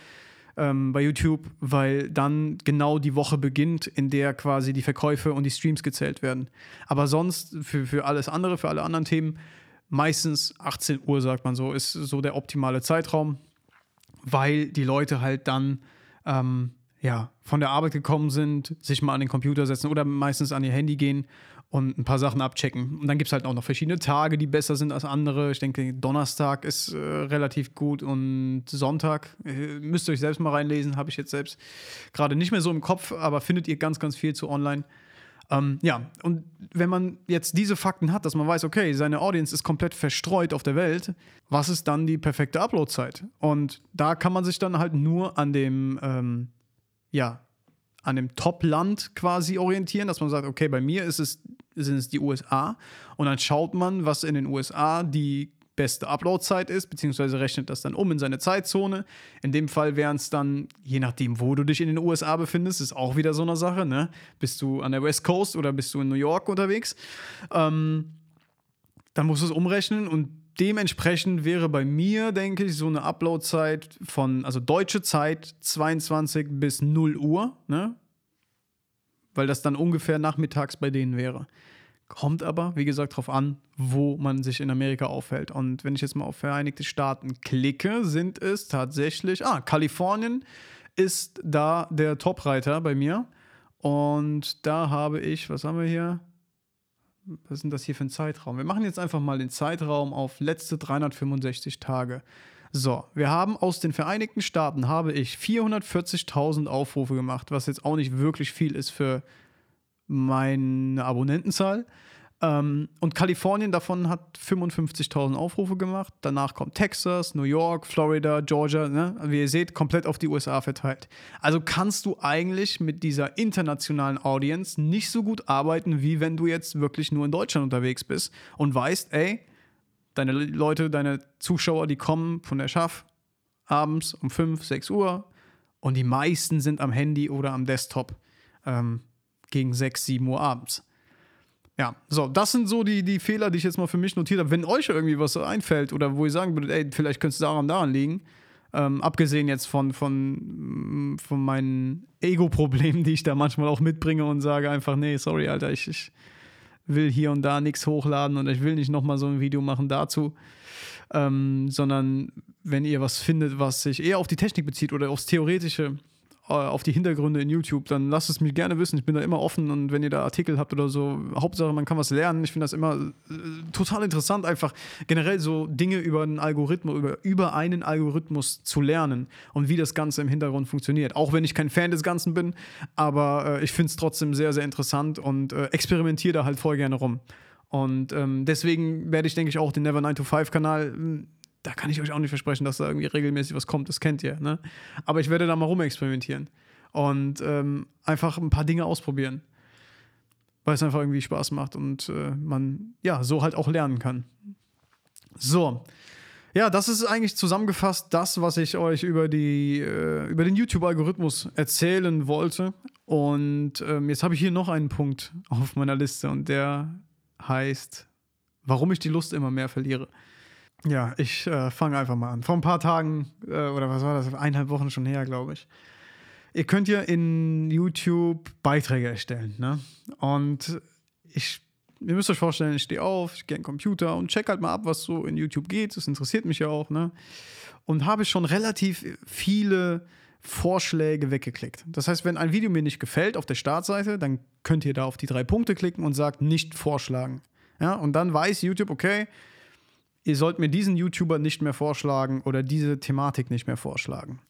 ähm, bei YouTube, weil dann genau die Woche beginnt, in der quasi die Verkäufe und die Streams gezählt werden. Aber sonst, für, für alles andere, für alle anderen Themen, meistens achtzehn Uhr, sagt man so, ist so der optimale Zeitraum, weil die Leute halt dann ähm, ja, von der Arbeit gekommen sind, sich mal an den Computer setzen oder meistens an ihr Handy gehen und ein paar Sachen abchecken. Und dann gibt es halt auch noch verschiedene Tage, die besser sind als andere. Ich denke, Donnerstag ist äh, relativ gut und Sonntag, äh, müsst ihr euch selbst mal reinlesen, habe ich jetzt selbst gerade nicht mehr so im Kopf, aber findet ihr ganz, ganz viel zu online. Ähm, ja, und wenn man jetzt diese Fakten hat, dass man weiß, okay, seine Audience ist komplett verstreut auf der Welt, was ist dann die perfekte Uploadzeit? Und da kann man sich dann halt nur an dem, ähm, ja, an dem Top-Land quasi orientieren, dass man sagt, okay, bei mir ist es, sind es die U S A. Und dann schaut man, was in den U S A die beste Upload-Zeit ist, beziehungsweise rechnet das dann um in seine Zeitzone. In dem Fall wären es dann, je nachdem, wo du dich in den U S A befindest, ist auch wieder so eine Sache, ne? Bist du an der West Coast oder bist du in New York unterwegs? Ähm, dann musst du es umrechnen und dementsprechend wäre bei mir, denke ich, so eine Upload-Zeit von, also deutsche Zeit, zweiundzwanzig bis null Uhr, ne? Weil das dann ungefähr nachmittags bei denen wäre. Kommt aber, wie gesagt, drauf an, wo man sich in Amerika aufhält. Und wenn ich jetzt mal auf Vereinigte Staaten klicke, sind es tatsächlich... Ah, Kalifornien ist da der Top-Reiter bei mir. Und da habe ich... Was haben wir hier? Was ist denn das hier für ein Zeitraum? Wir machen jetzt einfach mal den Zeitraum auf letzte dreihundertfünfundsechzig Tage. So, wir haben aus den Vereinigten Staaten, habe ich vierhundertvierzigtausend Aufrufe gemacht, was jetzt auch nicht wirklich viel ist für... meine Abonnentenzahl. Ähm, und Kalifornien davon hat fünfundfünfzigtausend Aufrufe gemacht. Danach kommt Texas, New York, Florida, Georgia. Ne? Wie ihr seht, komplett auf die U S A verteilt. Also kannst du eigentlich mit dieser internationalen Audience nicht so gut arbeiten, wie wenn du jetzt wirklich nur in Deutschland unterwegs bist und weißt, ey, deine Leute, deine Zuschauer, die kommen von der Schaff abends um fünf, sechs Uhr und die meisten sind am Handy oder am Desktop. Ähm, gegen sechs, sieben Uhr abends. Ja, so, das sind so die, die Fehler, die ich jetzt mal für mich notiert habe. Wenn euch irgendwie was einfällt oder wo ihr sagen würdet, ey, vielleicht könnte es daran, daran liegen, ähm, abgesehen jetzt von, von, von meinen Ego-Problemen, die ich da manchmal auch mitbringe und sage einfach, nee, sorry, Alter, ich, ich will hier und da nichts hochladen und ich will nicht nochmal so ein Video machen dazu, ähm, sondern wenn ihr was findet, was sich eher auf die Technik bezieht oder aufs Theoretische, auf die Hintergründe in YouTube, dann lasst es mir gerne wissen. Ich bin da immer offen und wenn ihr da Artikel habt oder so, Hauptsache man kann was lernen. Ich finde das immer äh, total interessant, einfach generell so Dinge über einen Algorithmus, über, über einen Algorithmus zu lernen und wie das Ganze im Hintergrund funktioniert. Auch wenn ich kein Fan des Ganzen bin, aber äh, ich finde es trotzdem sehr, sehr interessant und äh, experimentiere da halt voll gerne rum. Und ähm, deswegen werde ich, denke ich, auch den Never nine to five Kanal... Da kann ich euch auch nicht versprechen, dass da irgendwie regelmäßig was kommt. Das kennt ihr, ne? Aber ich werde da mal rumexperimentieren und ähm, einfach ein paar Dinge ausprobieren, weil es einfach irgendwie Spaß macht und äh, man ja so halt auch lernen kann. So, ja, das ist eigentlich zusammengefasst das, was ich euch über die äh, über den YouTube-Algorithmus erzählen wollte. Und ähm, jetzt habe ich hier noch einen Punkt auf meiner Liste und der heißt, warum ich die Lust immer mehr verliere. Ja, ich äh, fange einfach mal an. Vor ein paar Tagen, äh, oder was war das, eineinhalb Wochen schon her, glaube ich. Ihr könnt ja in YouTube Beiträge erstellen, ne? Und ich, ihr müsst euch vorstellen, ich stehe auf, ich gehe in den Computer und check halt mal ab, was so in YouTube geht. Das interessiert mich ja auch, ne? Und habe schon relativ viele Vorschläge weggeklickt. Das heißt, wenn ein Video mir nicht gefällt auf der Startseite, dann könnt ihr da auf die drei Punkte klicken und sagt, nicht vorschlagen. Ja, und dann weiß YouTube, okay, ihr sollt mir diesen YouTuber nicht mehr vorschlagen oder diese Thematik nicht mehr vorschlagen.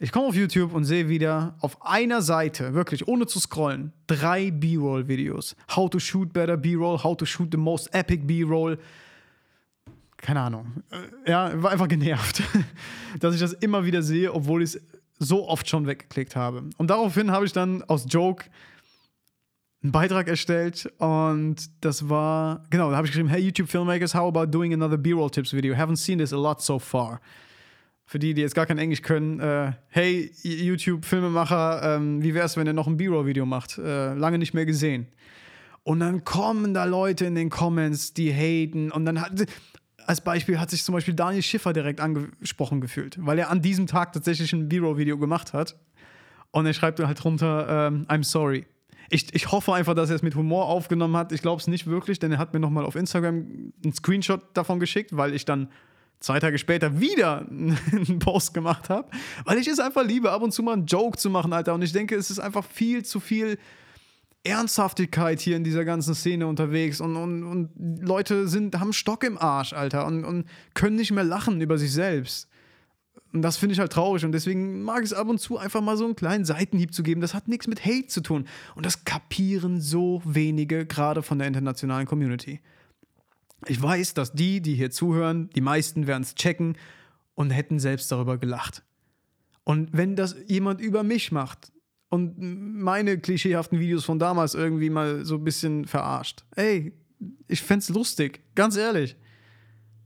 Ich komme auf YouTube und sehe wieder auf einer Seite, wirklich ohne zu scrollen, drei B-Roll-Videos. How to shoot better B-Roll, how to shoot the most epic B-Roll. Keine Ahnung. Ja, war einfach genervt, dass ich das immer wieder sehe, obwohl ich es so oft schon weggeklickt habe. Und daraufhin habe ich dann aus Joke einen Beitrag erstellt und das war, genau, da habe ich geschrieben, hey YouTube Filmmakers, how about doing another B-Roll Tips Video? Haven't seen this a lot so far. Für die, die jetzt gar kein Englisch können, äh, hey YouTube Filmemacher, ähm, wie wär's, wenn ihr noch ein B-Roll Video macht? Äh, lange nicht mehr gesehen. Und dann kommen da Leute in den Comments, die haten und dann hat, als Beispiel hat sich zum Beispiel Daniel Schiffer direkt angesprochen gefühlt, weil er an diesem Tag tatsächlich ein B-Roll Video gemacht hat und er schreibt dann halt drunter, ähm, I'm sorry. Ich, ich hoffe einfach, dass er es mit Humor aufgenommen hat. Ich glaube es nicht wirklich, denn er hat mir nochmal auf Instagram einen Screenshot davon geschickt, weil ich dann zwei Tage später wieder einen Post gemacht habe. Weil ich es einfach liebe, ab und zu mal einen Joke zu machen, Alter. Und ich denke, es ist einfach viel zu viel Ernsthaftigkeit hier in dieser ganzen Szene unterwegs. Und, und, und Leute sind, haben Stock im Arsch, Alter. Und, und können nicht mehr lachen über sich selbst. Und das finde ich halt traurig und deswegen mag ich es ab und zu einfach mal so einen kleinen Seitenhieb zu geben. Das hat nichts mit Hate zu tun. Und das kapieren so wenige, gerade von der internationalen Community. Ich weiß, dass die, die hier zuhören, die meisten werden es checken und hätten selbst darüber gelacht. Und wenn das jemand über mich macht und meine klischeehaften Videos von damals irgendwie mal so ein bisschen verarscht. Ey, ich fänd's lustig, ganz ehrlich.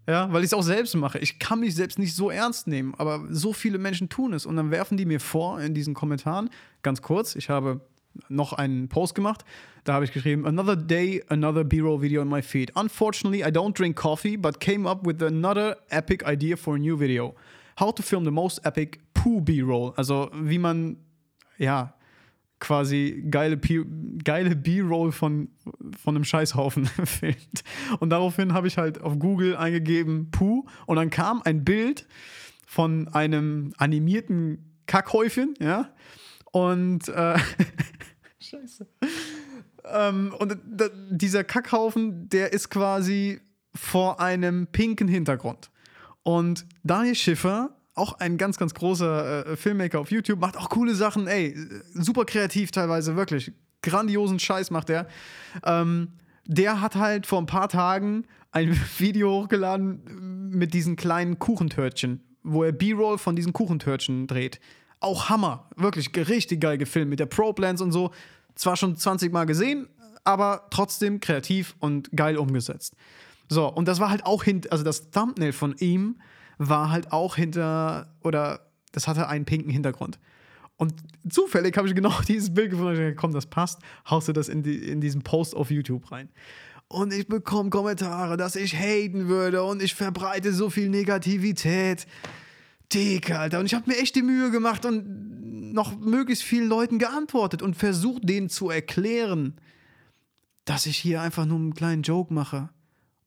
Ja, weil ich es auch selbst mache. Ich kann mich selbst nicht so ernst nehmen, aber so viele Menschen tun es. Und dann werfen die mir vor in diesen Kommentaren, ganz kurz, ich habe noch einen Post gemacht, da habe ich geschrieben, another day, another B-Roll video on my feed. Unfortunately, I don't drink coffee, but came up with another epic idea for a new video. How to film the most epic poo B-Roll. Also wie man, ja, quasi geile, P- geile B-Roll von, von einem Scheißhaufen filmt. Und daraufhin habe ich halt auf Google eingegeben, Puh, und dann kam ein Bild von einem animierten Kackhäufchen, ja, und äh, Scheiße. Ähm, und d- dieser Kackhaufen, der ist quasi vor einem pinken Hintergrund. Und Daniel Schiffer, auch ein ganz, ganz großer äh, Filmmaker auf YouTube, macht auch coole Sachen, ey, super kreativ teilweise, wirklich, grandiosen Scheiß macht er. Ähm, der hat halt vor ein paar Tagen ein Video hochgeladen mit diesen kleinen Kuchentörtchen, wo er B-Roll von diesen Kuchentörtchen dreht. Auch Hammer, wirklich richtig geil gefilmt mit der Pro-Plans und so. Zwar schon zwanzig Mal gesehen, aber trotzdem kreativ und geil umgesetzt. So, und das war halt auch, hint- also das Thumbnail von ihm war halt auch hinter, oder das hatte einen pinken Hintergrund. Und zufällig habe ich genau dieses Bild gefunden und dachte, komm, das passt, haust du das in, die, in diesen Post auf YouTube rein. Und ich bekomme Kommentare, dass ich haten würde und ich verbreite so viel Negativität. Dick, Alter. Und ich habe mir echt die Mühe gemacht und noch möglichst vielen Leuten geantwortet und versucht, denen zu erklären, dass ich hier einfach nur einen kleinen Joke mache.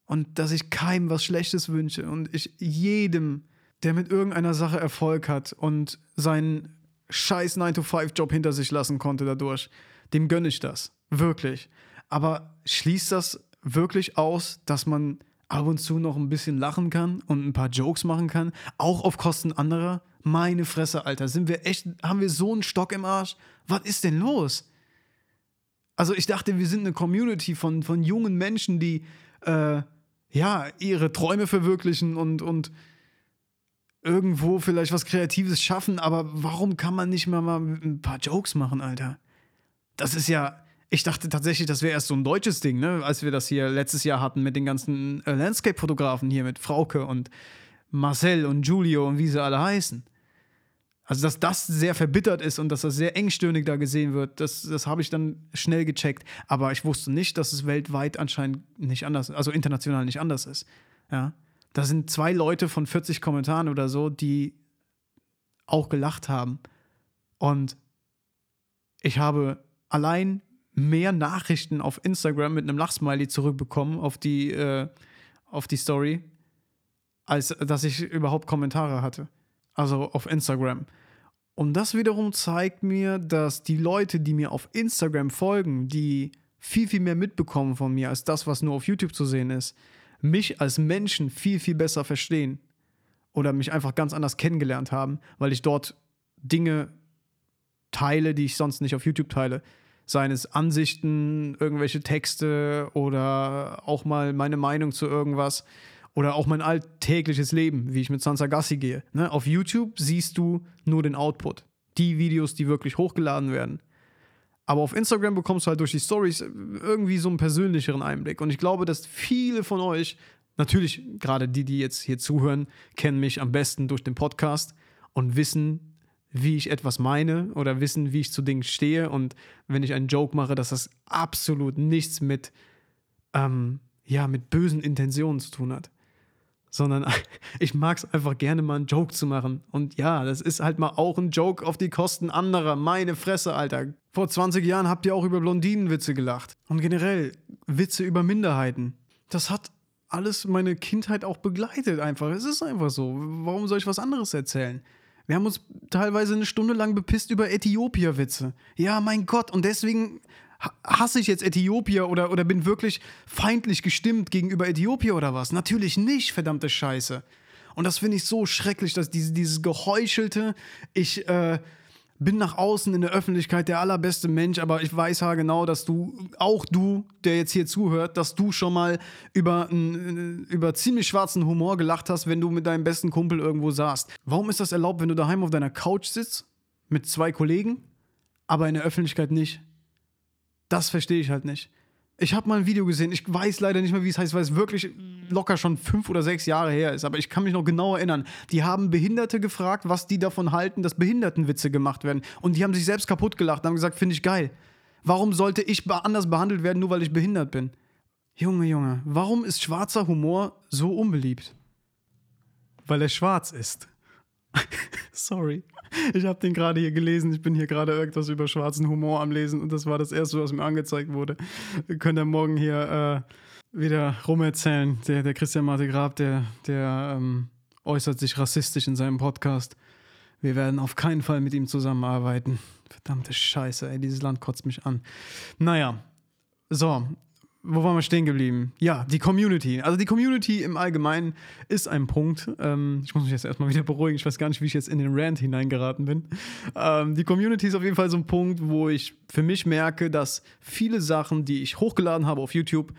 Und dass ich keinem was Schlechtes wünsche. Und ich jedem, der mit irgendeiner Sache Erfolg hat und seinen scheiß nine to five Job hinter sich lassen konnte dadurch, dem gönne ich das. Wirklich. Aber schließt das wirklich aus, dass man ab und zu noch ein bisschen lachen kann und ein paar Jokes machen kann? Auch auf Kosten anderer? Meine Fresse, Alter. Sind wir echt, haben wir so einen Stock im Arsch? Was ist denn los? Also ich dachte, wir sind eine Community von, von jungen Menschen, die äh, ja, ihre Träume verwirklichen und, und irgendwo vielleicht was Kreatives schaffen, aber warum kann man nicht mal, mal ein paar Jokes machen, Alter? Das ist ja, ich dachte tatsächlich, das wäre erst so ein deutsches Ding, ne? Als wir das hier letztes Jahr hatten mit den ganzen Landscape-Fotografen hier, mit Frauke und Marcel und Giulio und wie sie alle heißen. Also, dass das sehr verbittert ist und dass das sehr engstirnig da gesehen wird, das, das habe ich dann schnell gecheckt. Aber ich wusste nicht, dass es weltweit anscheinend nicht anders, also international nicht anders ist. Ja? Da sind zwei Leute von vierzig Kommentaren oder so, die auch gelacht haben. Und ich habe allein mehr Nachrichten auf Instagram mit einem Lachsmiley zurückbekommen auf die, äh, auf die Story, als dass ich überhaupt Kommentare hatte. Also auf Instagram. Und das wiederum zeigt mir, dass die Leute, die mir auf Instagram folgen, die viel, viel mehr mitbekommen von mir als das, was nur auf YouTube zu sehen ist, mich als Menschen viel, viel besser verstehen oder mich einfach ganz anders kennengelernt haben, weil ich dort Dinge teile, die ich sonst nicht auf YouTube teile. Seien es Ansichten, irgendwelche Texte oder auch mal meine Meinung zu irgendwas. Oder auch mein alltägliches Leben, wie ich mit Sansa Gassi gehe. Ne? Auf YouTube siehst du nur den Output. Die Videos, die wirklich hochgeladen werden. Aber auf Instagram bekommst du halt durch die Stories irgendwie so einen persönlicheren Einblick. Und ich glaube, dass viele von euch, natürlich gerade die, die jetzt hier zuhören, kennen mich am besten durch den Podcast und wissen, wie ich etwas meine oder wissen, wie ich zu Dingen stehe. Und wenn ich einen Joke mache, dass das absolut nichts mit, ähm, ja, mit bösen Intentionen zu tun hat. Sondern ich mag es einfach gerne mal einen Joke zu machen. Und ja, das ist halt mal auch ein Joke auf die Kosten anderer. Meine Fresse, Alter. Vor zwanzig Jahren habt ihr auch über Blondinenwitze gelacht. Und generell Witze über Minderheiten. Das hat alles meine Kindheit auch begleitet einfach. Es ist einfach so. Warum soll ich was anderes erzählen? Wir haben uns teilweise eine Stunde lang bepisst über Äthiopier-Witze. Ja, mein Gott. Und deswegen hasse ich jetzt Äthiopier oder, oder bin wirklich feindlich gestimmt gegenüber Äthiopier oder was? Natürlich nicht, verdammte Scheiße. Und das finde ich so schrecklich, dass diese, dieses geheuchelte, ich äh, bin nach außen in der Öffentlichkeit der allerbeste Mensch, aber ich weiß ja genau, dass du, auch du, der jetzt hier zuhört, dass du schon mal über, n, über ziemlich schwarzen Humor gelacht hast, wenn du mit deinem besten Kumpel irgendwo saßt. Warum ist das erlaubt, wenn du daheim auf deiner Couch sitzt mit zwei Kollegen? aber in der Öffentlichkeit nicht. Das verstehe ich halt nicht. Ich habe mal ein Video gesehen, ich weiß leider nicht mehr, wie es heißt, weil es wirklich locker schon fünf oder sechs Jahre her ist, aber ich kann mich noch genau erinnern. Die haben Behinderte gefragt, was die davon halten, dass Behindertenwitze gemacht werden. Und die haben sich selbst kaputt gelacht und haben gesagt, finde ich geil. Warum sollte ich anders behandelt werden, nur weil ich behindert bin? Junge, Junge, warum ist schwarzer Humor so unbeliebt? Weil er schwarz ist. Sorry, ich habe den gerade hier gelesen. Ich bin hier gerade irgendwas über schwarzen Humor am Lesen und das war das Erste, was mir angezeigt wurde. Ihr könnt ja morgen hier äh, wieder rumerzählen. Der, der Christian Maté Grap, der, der ähm, äußert sich rassistisch in seinem Podcast. Wir werden auf keinen Fall mit ihm zusammenarbeiten. Verdammte Scheiße, ey, dieses Land kotzt mich an. Naja, so, wo waren wir stehen geblieben? Ja, die Community. Also die Community im Allgemeinen ist ein Punkt. Ähm, ich muss mich jetzt erstmal wieder beruhigen. Ich weiß gar nicht, wie ich jetzt in den Rant hineingeraten bin. Ähm, die Community ist auf jeden Fall so ein Punkt, wo ich für mich merke, dass viele Sachen, die ich hochgeladen habe auf YouTube,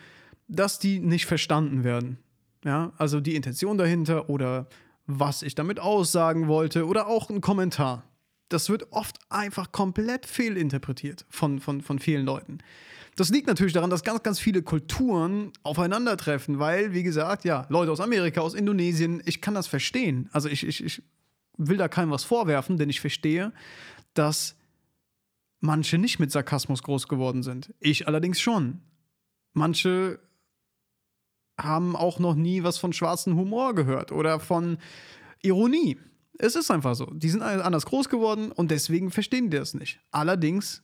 dass die nicht verstanden werden. Ja, also die Intention dahinter oder was ich damit aussagen wollte oder auch ein Kommentar. Das wird oft einfach komplett fehlinterpretiert von, von, von vielen Leuten. Das liegt natürlich daran, dass ganz, ganz viele Kulturen aufeinandertreffen, weil, wie gesagt, ja, Leute aus Amerika, aus Indonesien, ich kann das verstehen. Also ich, ich, ich will da keinem was vorwerfen, denn ich verstehe, dass manche nicht mit Sarkasmus groß geworden sind. Ich allerdings schon. Manche haben auch noch nie was von schwarzem Humor gehört oder von Ironie. Es ist einfach so. Die sind anders groß geworden und deswegen verstehen die das nicht. Allerdings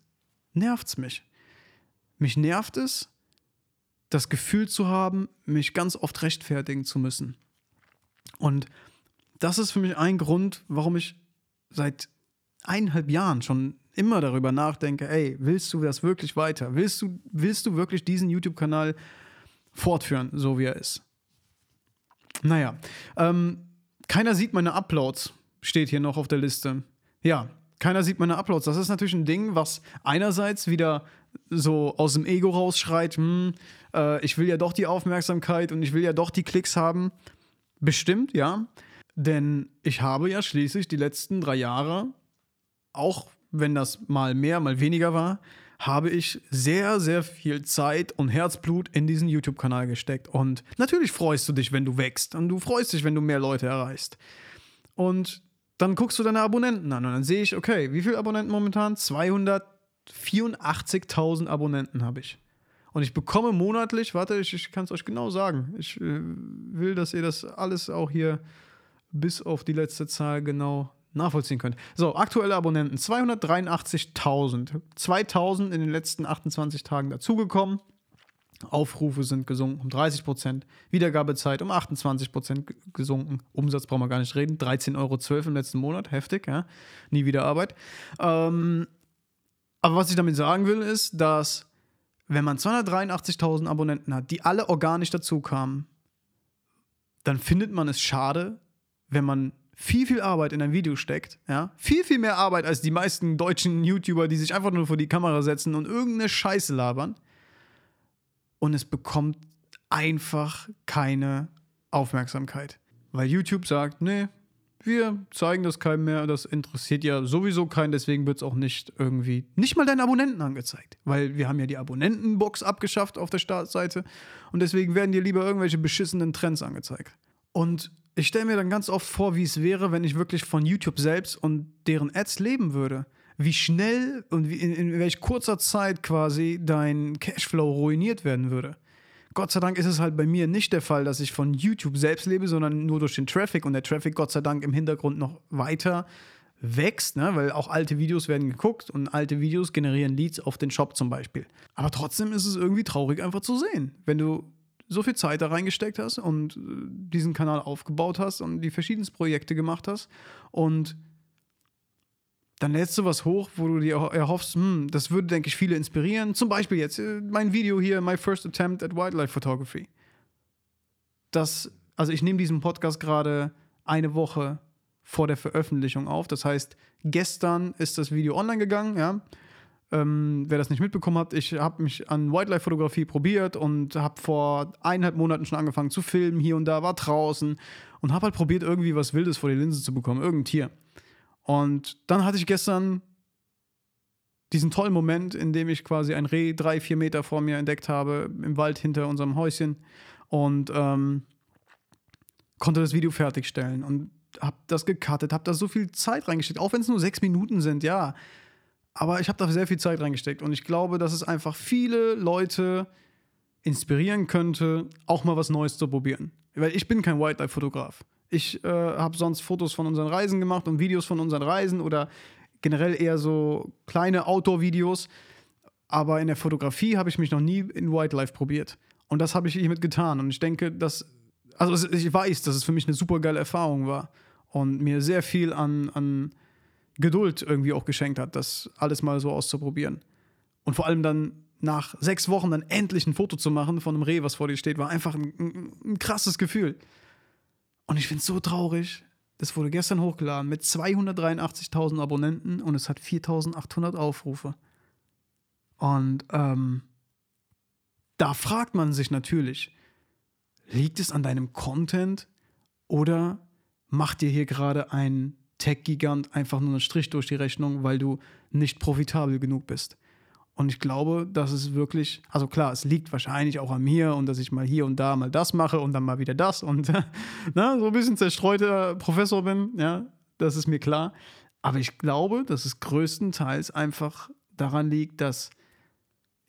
nervt's mich. Mich nervt es, das Gefühl zu haben, mich ganz oft rechtfertigen zu müssen. Und das ist für mich ein Grund, warum ich seit eineinhalb Jahren schon immer darüber nachdenke, ey, willst du das wirklich weiter? Willst du, willst du wirklich diesen YouTube-Kanal fortführen, so wie er ist? Naja, ähm, keiner sieht meine Uploads, steht hier noch auf der Liste. Ja, keiner sieht meine Uploads. Das ist natürlich ein Ding, was einerseits wieder so aus dem Ego rausschreit, hm, äh, ich will ja doch die Aufmerksamkeit und ich will ja doch die Klicks haben. Bestimmt, ja. Denn ich habe ja schließlich die letzten drei Jahre, auch wenn das mal mehr, mal weniger war, habe ich sehr, sehr viel Zeit und Herzblut in diesen YouTube-Kanal gesteckt. Und natürlich freust du dich, wenn du wächst. Und du freust dich, wenn du mehr Leute erreichst. Und dann guckst du deine Abonnenten an. Und dann sehe ich, okay, wie viele Abonnenten momentan? zweihundertvierundachtzigtausend Abonnenten habe ich. Und ich bekomme monatlich, warte, ich, ich kann es euch genau sagen. Ich äh, will, dass ihr das alles auch hier bis auf die letzte Zahl genau nachvollziehen könnt. So, aktuelle Abonnenten, zweihundertdreiundachtzigtausend. zweitausend in den letzten achtundzwanzig Tagen dazugekommen. Aufrufe sind gesunken um dreißig Prozent. Wiedergabezeit um achtundzwanzig Prozent gesunken. Umsatz brauchen wir gar nicht reden. dreizehn Euro zwölf im letzten Monat. Heftig, ja. Nie wieder Arbeit. Ähm, aber was ich damit sagen will, ist, dass wenn man zweihundertdreiundachtzigtausend Abonnenten hat, die alle organisch dazukamen, dann findet man es schade, wenn man viel, viel Arbeit in ein Video steckt, ja, viel, viel mehr Arbeit als die meisten deutschen YouTuber, die sich einfach nur vor die Kamera setzen und irgendeine Scheiße labern und es bekommt einfach keine Aufmerksamkeit, weil YouTube sagt, nee, wir zeigen das keinem mehr, das interessiert ja sowieso keinen, deswegen wird es auch nicht irgendwie, nicht mal deinen Abonnenten angezeigt, weil wir haben ja die Abonnentenbox abgeschafft auf der Startseite und deswegen werden dir lieber irgendwelche beschissenen Trends angezeigt. Und ich stelle mir dann ganz oft vor, wie es wäre, wenn ich wirklich von YouTube selbst und deren Ads leben würde. Wie schnell und wie in, in welch kurzer Zeit quasi dein Cashflow ruiniert werden würde. Gott sei Dank ist es halt bei mir nicht der Fall, dass ich von YouTube selbst lebe, sondern nur durch den Traffic. Und der Traffic Gott sei Dank im Hintergrund noch weiter wächst, ne? Weil auch alte Videos werden geguckt und alte Videos generieren Leads auf den Shop zum Beispiel. Aber trotzdem ist es irgendwie traurig einfach zu sehen, wenn du so viel Zeit da reingesteckt hast und diesen Kanal aufgebaut hast und die verschiedensten Projekte gemacht hast und dann lädst du was hoch, wo du dir erhoffst, hm, das würde, denke ich, viele inspirieren. Zum Beispiel jetzt mein Video hier, My First Attempt at Wildlife Photography. Das, also ich nehme diesen Podcast gerade eine Woche vor der Veröffentlichung auf. Das heißt, gestern ist das Video online gegangen, ja. Ähm, wer das nicht mitbekommen hat, ich habe mich an Wildlife-Fotografie probiert und habe vor eineinhalb Monaten schon angefangen zu filmen, hier und da, war draußen und habe halt probiert, irgendwie was Wildes vor die Linse zu bekommen, irgendein Tier. Und dann hatte ich gestern diesen tollen Moment, in dem ich quasi ein Reh drei, vier Meter vor mir entdeckt habe, im Wald hinter unserem Häuschen, und ähm, konnte das Video fertigstellen und habe das gecuttet, habe da so viel Zeit reingesteckt, auch wenn es nur sechs Minuten sind, ja. Aber ich habe da sehr viel Zeit reingesteckt und ich glaube, dass es einfach viele Leute inspirieren könnte, auch mal was Neues zu probieren. Weil ich bin kein Wildlife-Fotograf. Ich äh, habe sonst Fotos von unseren Reisen gemacht und Videos von unseren Reisen oder generell eher so kleine Outdoor-Videos. Aber in der Fotografie habe ich mich noch nie in Wildlife probiert. Und das habe ich hiermit getan. Und ich denke, dass, also ich weiß, dass es für mich eine super geile Erfahrung war und mir sehr viel an, an Geduld irgendwie auch geschenkt hat, das alles mal so auszuprobieren. Und vor allem dann nach sechs Wochen dann endlich ein Foto zu machen von einem Reh, was vor dir steht, war einfach ein, ein, ein krasses Gefühl. Und ich finde es so traurig. Das wurde gestern hochgeladen mit zweihundertdreiundachtzigtausend Abonnenten und es hat viertausendachthundert Aufrufe. Und ähm, da fragt man sich natürlich, liegt es an deinem Content oder macht dir hier gerade ein Tech-Gigant einfach nur einen Strich durch die Rechnung, weil du nicht profitabel genug bist? Und ich glaube, dass es wirklich, also klar, es liegt wahrscheinlich auch an mir und dass ich mal hier und da mal das mache und dann mal wieder das und na, so ein bisschen zerstreuter Professor bin, ja, das ist mir klar. Aber ich glaube, dass es größtenteils einfach daran liegt, dass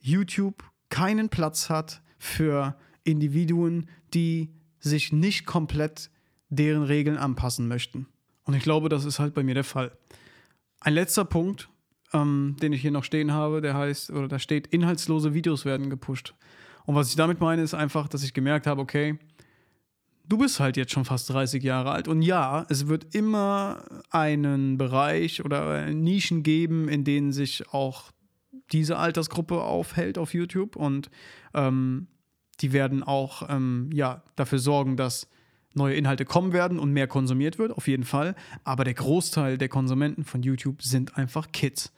YouTube keinen Platz hat für Individuen, die sich nicht komplett deren Regeln anpassen möchten. Und ich glaube, das ist halt bei mir der Fall. Ein letzter Punkt, Ähm, den ich hier noch stehen habe, der heißt, oder da steht, inhaltslose Videos werden gepusht. Und was ich damit meine, ist einfach, dass ich gemerkt habe, okay, du bist halt jetzt schon fast dreißig Jahre alt und ja, es wird immer einen Bereich oder Nischen geben, in denen sich auch diese Altersgruppe aufhält auf YouTube und ähm, die werden auch ähm, ja, dafür sorgen, dass neue Inhalte kommen werden und mehr konsumiert wird, auf jeden Fall. Aber der Großteil der Konsumenten von YouTube sind einfach Kids.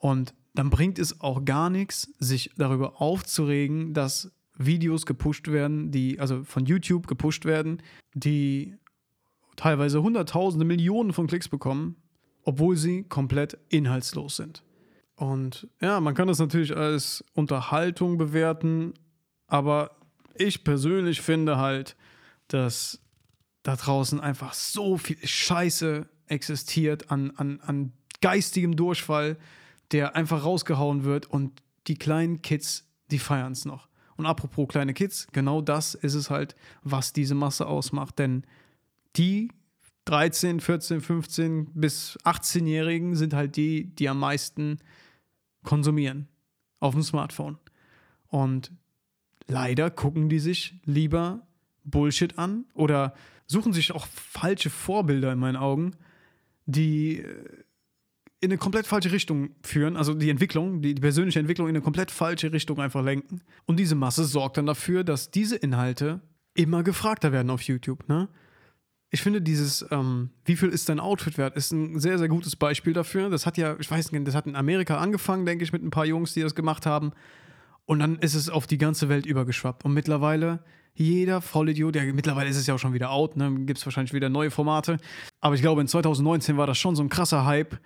Und dann bringt es auch gar nichts, sich darüber aufzuregen, dass Videos gepusht werden, die also von YouTube gepusht werden, die teilweise Hunderttausende, Millionen von Klicks bekommen, obwohl sie komplett inhaltslos sind. Und ja, man kann das natürlich als Unterhaltung bewerten, aber ich persönlich finde halt, dass da draußen einfach so viel Scheiße existiert an, an, an geistigem Durchfall, der einfach rausgehauen wird und die kleinen Kids, die feiern es noch. Und apropos kleine Kids, genau das ist es halt, was diese Masse ausmacht, denn die dreizehn, vierzehn, fünfzehn bis achtzehnjährigen sind halt die, die am meisten konsumieren auf dem Smartphone. Und leider gucken die sich lieber Bullshit an oder suchen sich auch falsche Vorbilder in meinen Augen, die in eine komplett falsche Richtung führen, also die Entwicklung, die persönliche Entwicklung in eine komplett falsche Richtung einfach lenken. Und diese Masse sorgt dann dafür, dass diese Inhalte immer gefragter werden auf YouTube, ne? Ich finde dieses, ähm, wie viel ist dein Outfit wert, ist ein sehr, sehr gutes Beispiel dafür. Das hat ja, ich weiß nicht, das hat in Amerika angefangen, denke ich, mit ein paar Jungs, die das gemacht haben. Und dann ist es auf die ganze Welt übergeschwappt. Und mittlerweile jeder Vollidiot, ja, mittlerweile ist es ja auch schon wieder out, ne? Gibt es wahrscheinlich wieder neue Formate. Aber ich glaube, in zweitausendneunzehn war das schon so ein krasser Hype.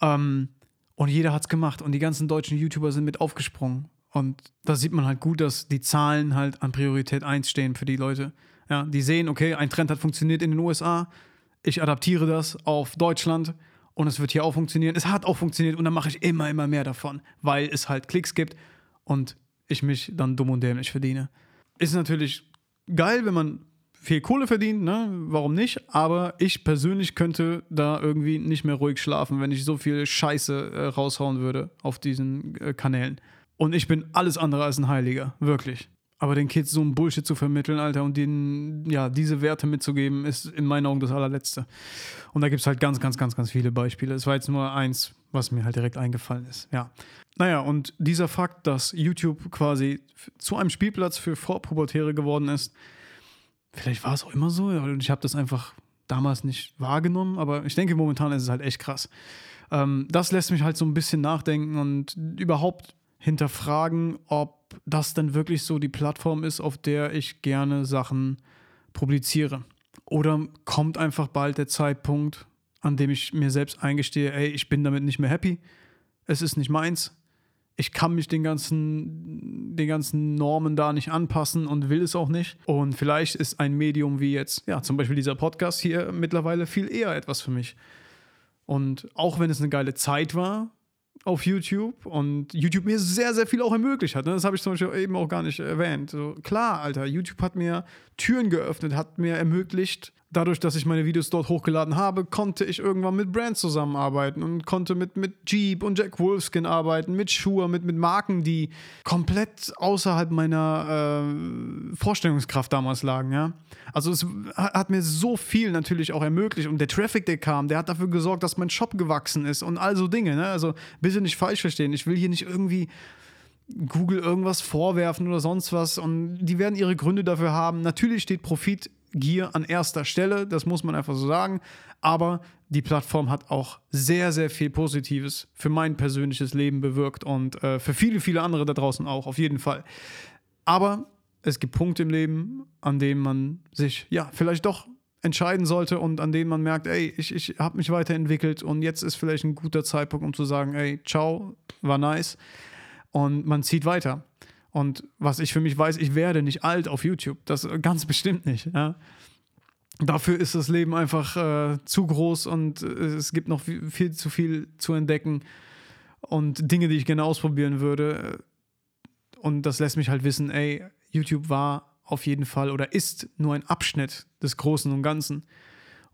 Ähm, und jeder hat's gemacht. Und die ganzen deutschen YouTuber sind mit aufgesprungen. Und da sieht man halt gut, dass die Zahlen halt an Priorität eins stehen für die Leute. Ja, die sehen, okay, ein Trend hat funktioniert in den U S A. Ich adaptiere das auf Deutschland. Und es wird hier auch funktionieren. Es hat auch funktioniert. Und dann mache ich immer, immer mehr davon. Weil es halt Klicks gibt. Und ich mich dann dumm und dämlich verdiene. Ist natürlich geil, wenn man viel Kohle verdient, ne? Warum nicht? Aber ich persönlich könnte da irgendwie nicht mehr ruhig schlafen, wenn ich so viel Scheiße äh, raushauen würde auf diesen äh, Kanälen. Und ich bin alles andere als ein Heiliger, wirklich. Aber den Kids so einen Bullshit zu vermitteln, Alter, und denen, ja, diese Werte mitzugeben, ist in meinen Augen das Allerletzte. Und da gibt es halt ganz, ganz, ganz, ganz viele Beispiele. Es war jetzt nur eins, was mir halt direkt eingefallen ist, ja. Naja, und dieser Fakt, dass YouTube quasi zu einem Spielplatz für Vorpubertäre geworden ist, vielleicht war es auch immer so, und ich habe das einfach damals nicht wahrgenommen, aber ich denke, momentan ist es halt echt krass. Ähm, das lässt mich halt so ein bisschen nachdenken und überhaupt hinterfragen, ob das denn wirklich so die Plattform ist, auf der ich gerne Sachen publiziere. Oder kommt einfach bald der Zeitpunkt, an dem ich mir selbst eingestehe, ey, ich bin damit nicht mehr happy, es ist nicht meins. Ich kann mich den ganzen, den ganzen Normen da nicht anpassen und will es auch nicht. Und vielleicht ist ein Medium wie jetzt, ja, zum Beispiel dieser Podcast hier mittlerweile viel eher etwas für mich. Und auch wenn es eine geile Zeit war auf YouTube und YouTube mir sehr, sehr viel auch ermöglicht hat, ne? Das habe ich zum Beispiel eben auch gar nicht erwähnt. So, klar, Alter, YouTube hat mir Türen geöffnet, hat mir ermöglicht, dadurch, dass ich meine Videos dort hochgeladen habe, konnte ich irgendwann mit Brands zusammenarbeiten und konnte mit, mit Jeep und Jack Wolfskin arbeiten, mit Schuhe, mit, mit Marken, die komplett außerhalb meiner äh, Vorstellungskraft damals lagen. Ja? Also es hat mir so viel natürlich auch ermöglicht. Und der Traffic, der kam, der hat dafür gesorgt, dass mein Shop gewachsen ist und all so Dinge. Ne? Also bitte nicht falsch verstehen. Ich will hier nicht irgendwie Google irgendwas vorwerfen oder sonst was. Und die werden ihre Gründe dafür haben. Natürlich steht Profit Gier an erster Stelle, das muss man einfach so sagen, aber die Plattform hat auch sehr, sehr viel Positives für mein persönliches Leben bewirkt und äh, für viele, viele andere da draußen auch, auf jeden Fall. Aber es gibt Punkte im Leben, an denen man sich, ja, vielleicht doch entscheiden sollte und an denen man merkt, ey, ich, ich habe mich weiterentwickelt und jetzt ist vielleicht ein guter Zeitpunkt, um zu sagen, ey, ciao, war nice, und man zieht weiter. Und was ich für mich weiß, ich werde nicht alt auf YouTube. Das ganz bestimmt nicht. Ja. Dafür ist das Leben einfach äh, zu groß und äh, es gibt noch viel, viel zu viel zu entdecken und Dinge, die ich gerne ausprobieren würde. Und das lässt mich halt wissen, ey, YouTube war auf jeden Fall oder ist nur ein Abschnitt des Großen und Ganzen.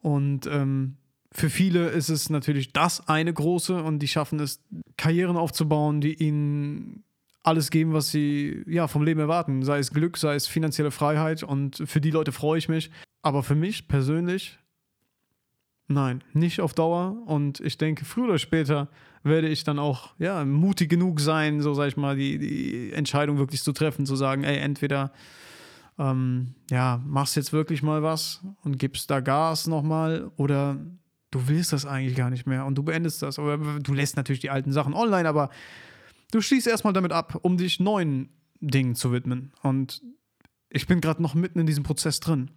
Und ähm, für viele ist es natürlich das eine große und die schaffen es, Karrieren aufzubauen, die ihnen alles geben, was sie ja, vom Leben erwarten. Sei es Glück, sei es finanzielle Freiheit. Und für die Leute freue ich mich. Aber für mich persönlich, nein, nicht auf Dauer. Und ich denke, früher oder später werde ich dann auch ja, mutig genug sein, so sage ich mal, die, die Entscheidung wirklich zu treffen, zu sagen, ey, entweder ähm, ja, machst jetzt wirklich mal was und gibst da Gas nochmal oder du willst das eigentlich gar nicht mehr und du beendest das. Oder du lässt natürlich die alten Sachen online, aber du schließt erstmal damit ab, um dich neuen Dingen zu widmen. Und ich bin gerade noch mitten in diesem Prozess drin.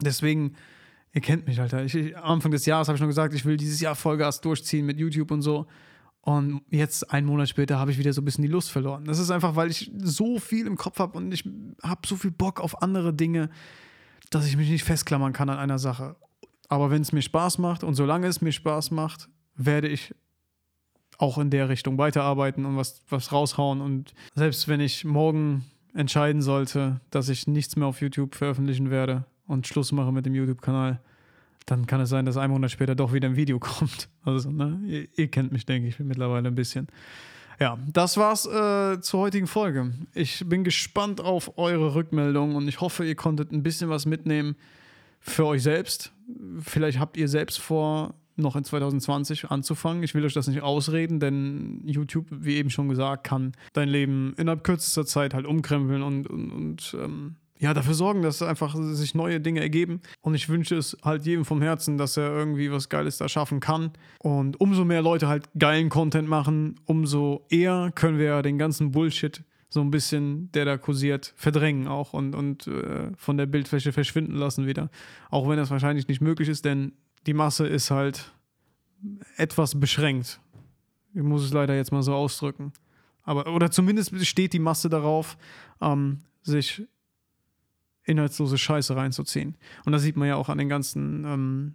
Deswegen, ihr kennt mich, Alter. Ich, ich, am Anfang des Jahres habe ich noch gesagt, ich will dieses Jahr Vollgas durchziehen mit YouTube und so. Und jetzt, einen Monat später, habe ich wieder so ein bisschen die Lust verloren. Das ist einfach, weil ich so viel im Kopf habe und ich habe so viel Bock auf andere Dinge, dass ich mich nicht festklammern kann an einer Sache. Aber wenn es mir Spaß macht und solange es mir Spaß macht, werde ich auch in der Richtung weiterarbeiten und was, was raushauen. Und selbst wenn ich morgen entscheiden sollte, dass ich nichts mehr auf YouTube veröffentlichen werde und Schluss mache mit dem YouTube-Kanal, dann kann es sein, dass ein Monat später doch wieder ein Video kommt. Also, ne, ihr, ihr kennt mich, denke ich, mittlerweile ein bisschen. Ja, das war's äh, zur heutigen Folge. Ich bin gespannt auf eure Rückmeldungen und ich hoffe, ihr konntet ein bisschen was mitnehmen für euch selbst. Vielleicht habt ihr selbst vor, noch in zwanzig zwanzig anzufangen. Ich will euch das nicht ausreden, denn YouTube, wie eben schon gesagt, kann dein Leben innerhalb kürzester Zeit halt umkrempeln und, und, und ähm, ja, dafür sorgen, dass einfach sich neue Dinge ergeben. Und ich wünsche es halt jedem vom Herzen, dass er irgendwie was Geiles da schaffen kann. Und umso mehr Leute halt geilen Content machen, umso eher können wir ja den ganzen Bullshit so ein bisschen, der da kursiert, verdrängen auch und, und äh, von der Bildfläche verschwinden lassen wieder. Auch wenn das wahrscheinlich nicht möglich ist, denn die Masse ist halt etwas beschränkt. Ich muss es leider jetzt mal so ausdrücken. Aber, oder zumindest steht die Masse darauf, ähm, sich inhaltslose Scheiße reinzuziehen. Und das sieht man ja auch an den ganzen ähm,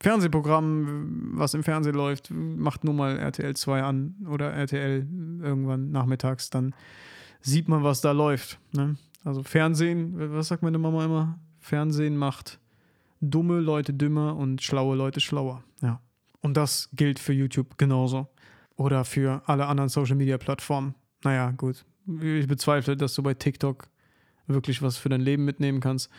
Fernsehprogrammen, was im Fernsehen läuft. Macht nur mal R T L zwei an oder R T L irgendwann nachmittags, dann sieht man, was da läuft. Ne? Also Fernsehen, was sagt meine Mama immer? Fernsehen macht dumme Leute dümmer und schlaue Leute schlauer. Ja. Und das gilt für YouTube genauso. Oder für alle anderen Social-Media-Plattformen. Naja, gut. Ich bezweifle, dass du bei TikTok wirklich was für dein Leben mitnehmen kannst.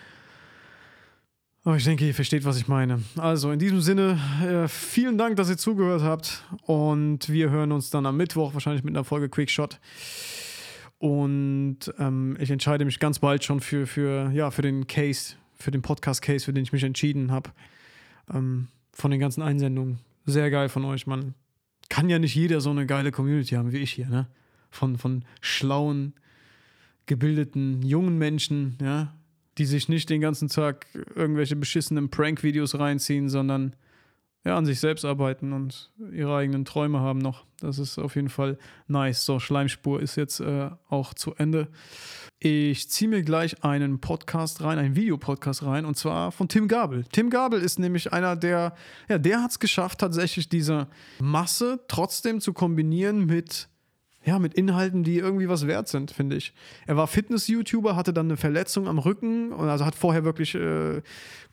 Aber ich denke, ihr versteht, was ich meine. Also in diesem Sinne, vielen Dank, dass ihr zugehört habt. Und wir hören uns dann am Mittwoch wahrscheinlich mit einer Folge Quickshot. Und ähm, ich entscheide mich ganz bald schon für, für, ja, für den Case, für den Podcast-Case, für den ich mich entschieden habe, ähm, von den ganzen Einsendungen. Sehr geil von euch, Mann. Kann ja nicht jeder so eine geile Community haben wie ich hier, ne? Von, von schlauen, gebildeten, jungen Menschen, ja? Die sich nicht den ganzen Tag irgendwelche beschissenen Prank-Videos reinziehen, sondern ja, an sich selbst arbeiten und ihre eigenen Träume haben noch. Das ist auf jeden Fall nice. So, Schleimspur ist jetzt äh, auch zu Ende. Ich ziehe mir gleich einen Podcast rein, einen Videopodcast rein, und zwar von Tim Gabel. Tim Gabel ist nämlich einer, der, ja, der hat es geschafft, tatsächlich diese Masse trotzdem zu kombinieren mit, ja, mit Inhalten, die irgendwie was wert sind, finde ich. Er war Fitness-YouTuber, hatte dann eine Verletzung am Rücken, und also hat vorher wirklich äh,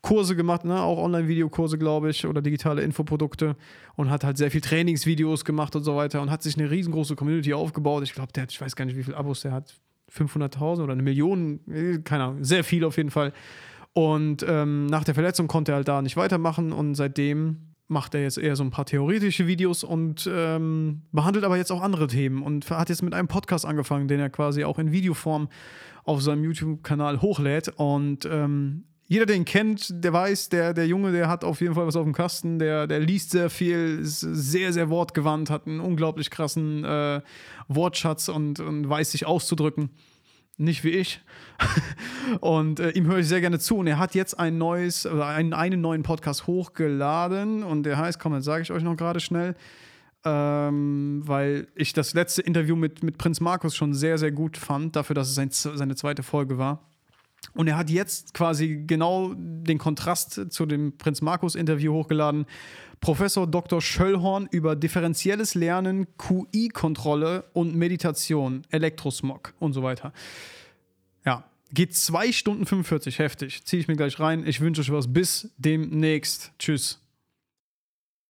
Kurse gemacht, ne? Auch Online-Videokurse, glaube ich, oder digitale Infoprodukte, und hat halt sehr viel Trainingsvideos gemacht und so weiter und hat sich eine riesengroße Community aufgebaut. Ich glaube, der hat, ich weiß gar nicht, wie viele Abos der hat, fünfhunderttausend oder eine Million, keine Ahnung, sehr viel auf jeden Fall. Und ähm, nach der Verletzung konnte er halt da nicht weitermachen, und seitdem macht er jetzt eher so ein paar theoretische Videos und ähm, behandelt aber jetzt auch andere Themen und hat jetzt mit einem Podcast angefangen, den er quasi auch in Videoform auf seinem YouTube-Kanal hochlädt. Und ähm, jeder, den kennt, der weiß, der, der Junge, der hat auf jeden Fall was auf dem Kasten, der, der liest sehr viel, ist sehr, sehr wortgewandt, hat einen unglaublich krassen äh, Wortschatz und, und weiß, sich auszudrücken. Nicht wie ich. Und äh, ihm höre ich sehr gerne zu. Und er hat jetzt ein neues, oder einen, einen neuen Podcast hochgeladen. Und der heißt, komm, das sage ich euch noch gerade schnell, ähm, weil ich das letzte Interview mit, mit Prinz Markus schon sehr, sehr gut fand, dafür, dass es sein, seine zweite Folge war. Und er hat jetzt quasi genau den Kontrast zu dem Prinz Markus-Interview hochgeladen. Professor Doktor Schöllhorn über differenzielles Lernen, Q I-Kontrolle und Meditation, Elektrosmog und so weiter. Ja, geht zwei Stunden fünfundvierzig, heftig. Ziehe ich mir gleich rein. Ich wünsche euch was. Bis demnächst. Tschüss.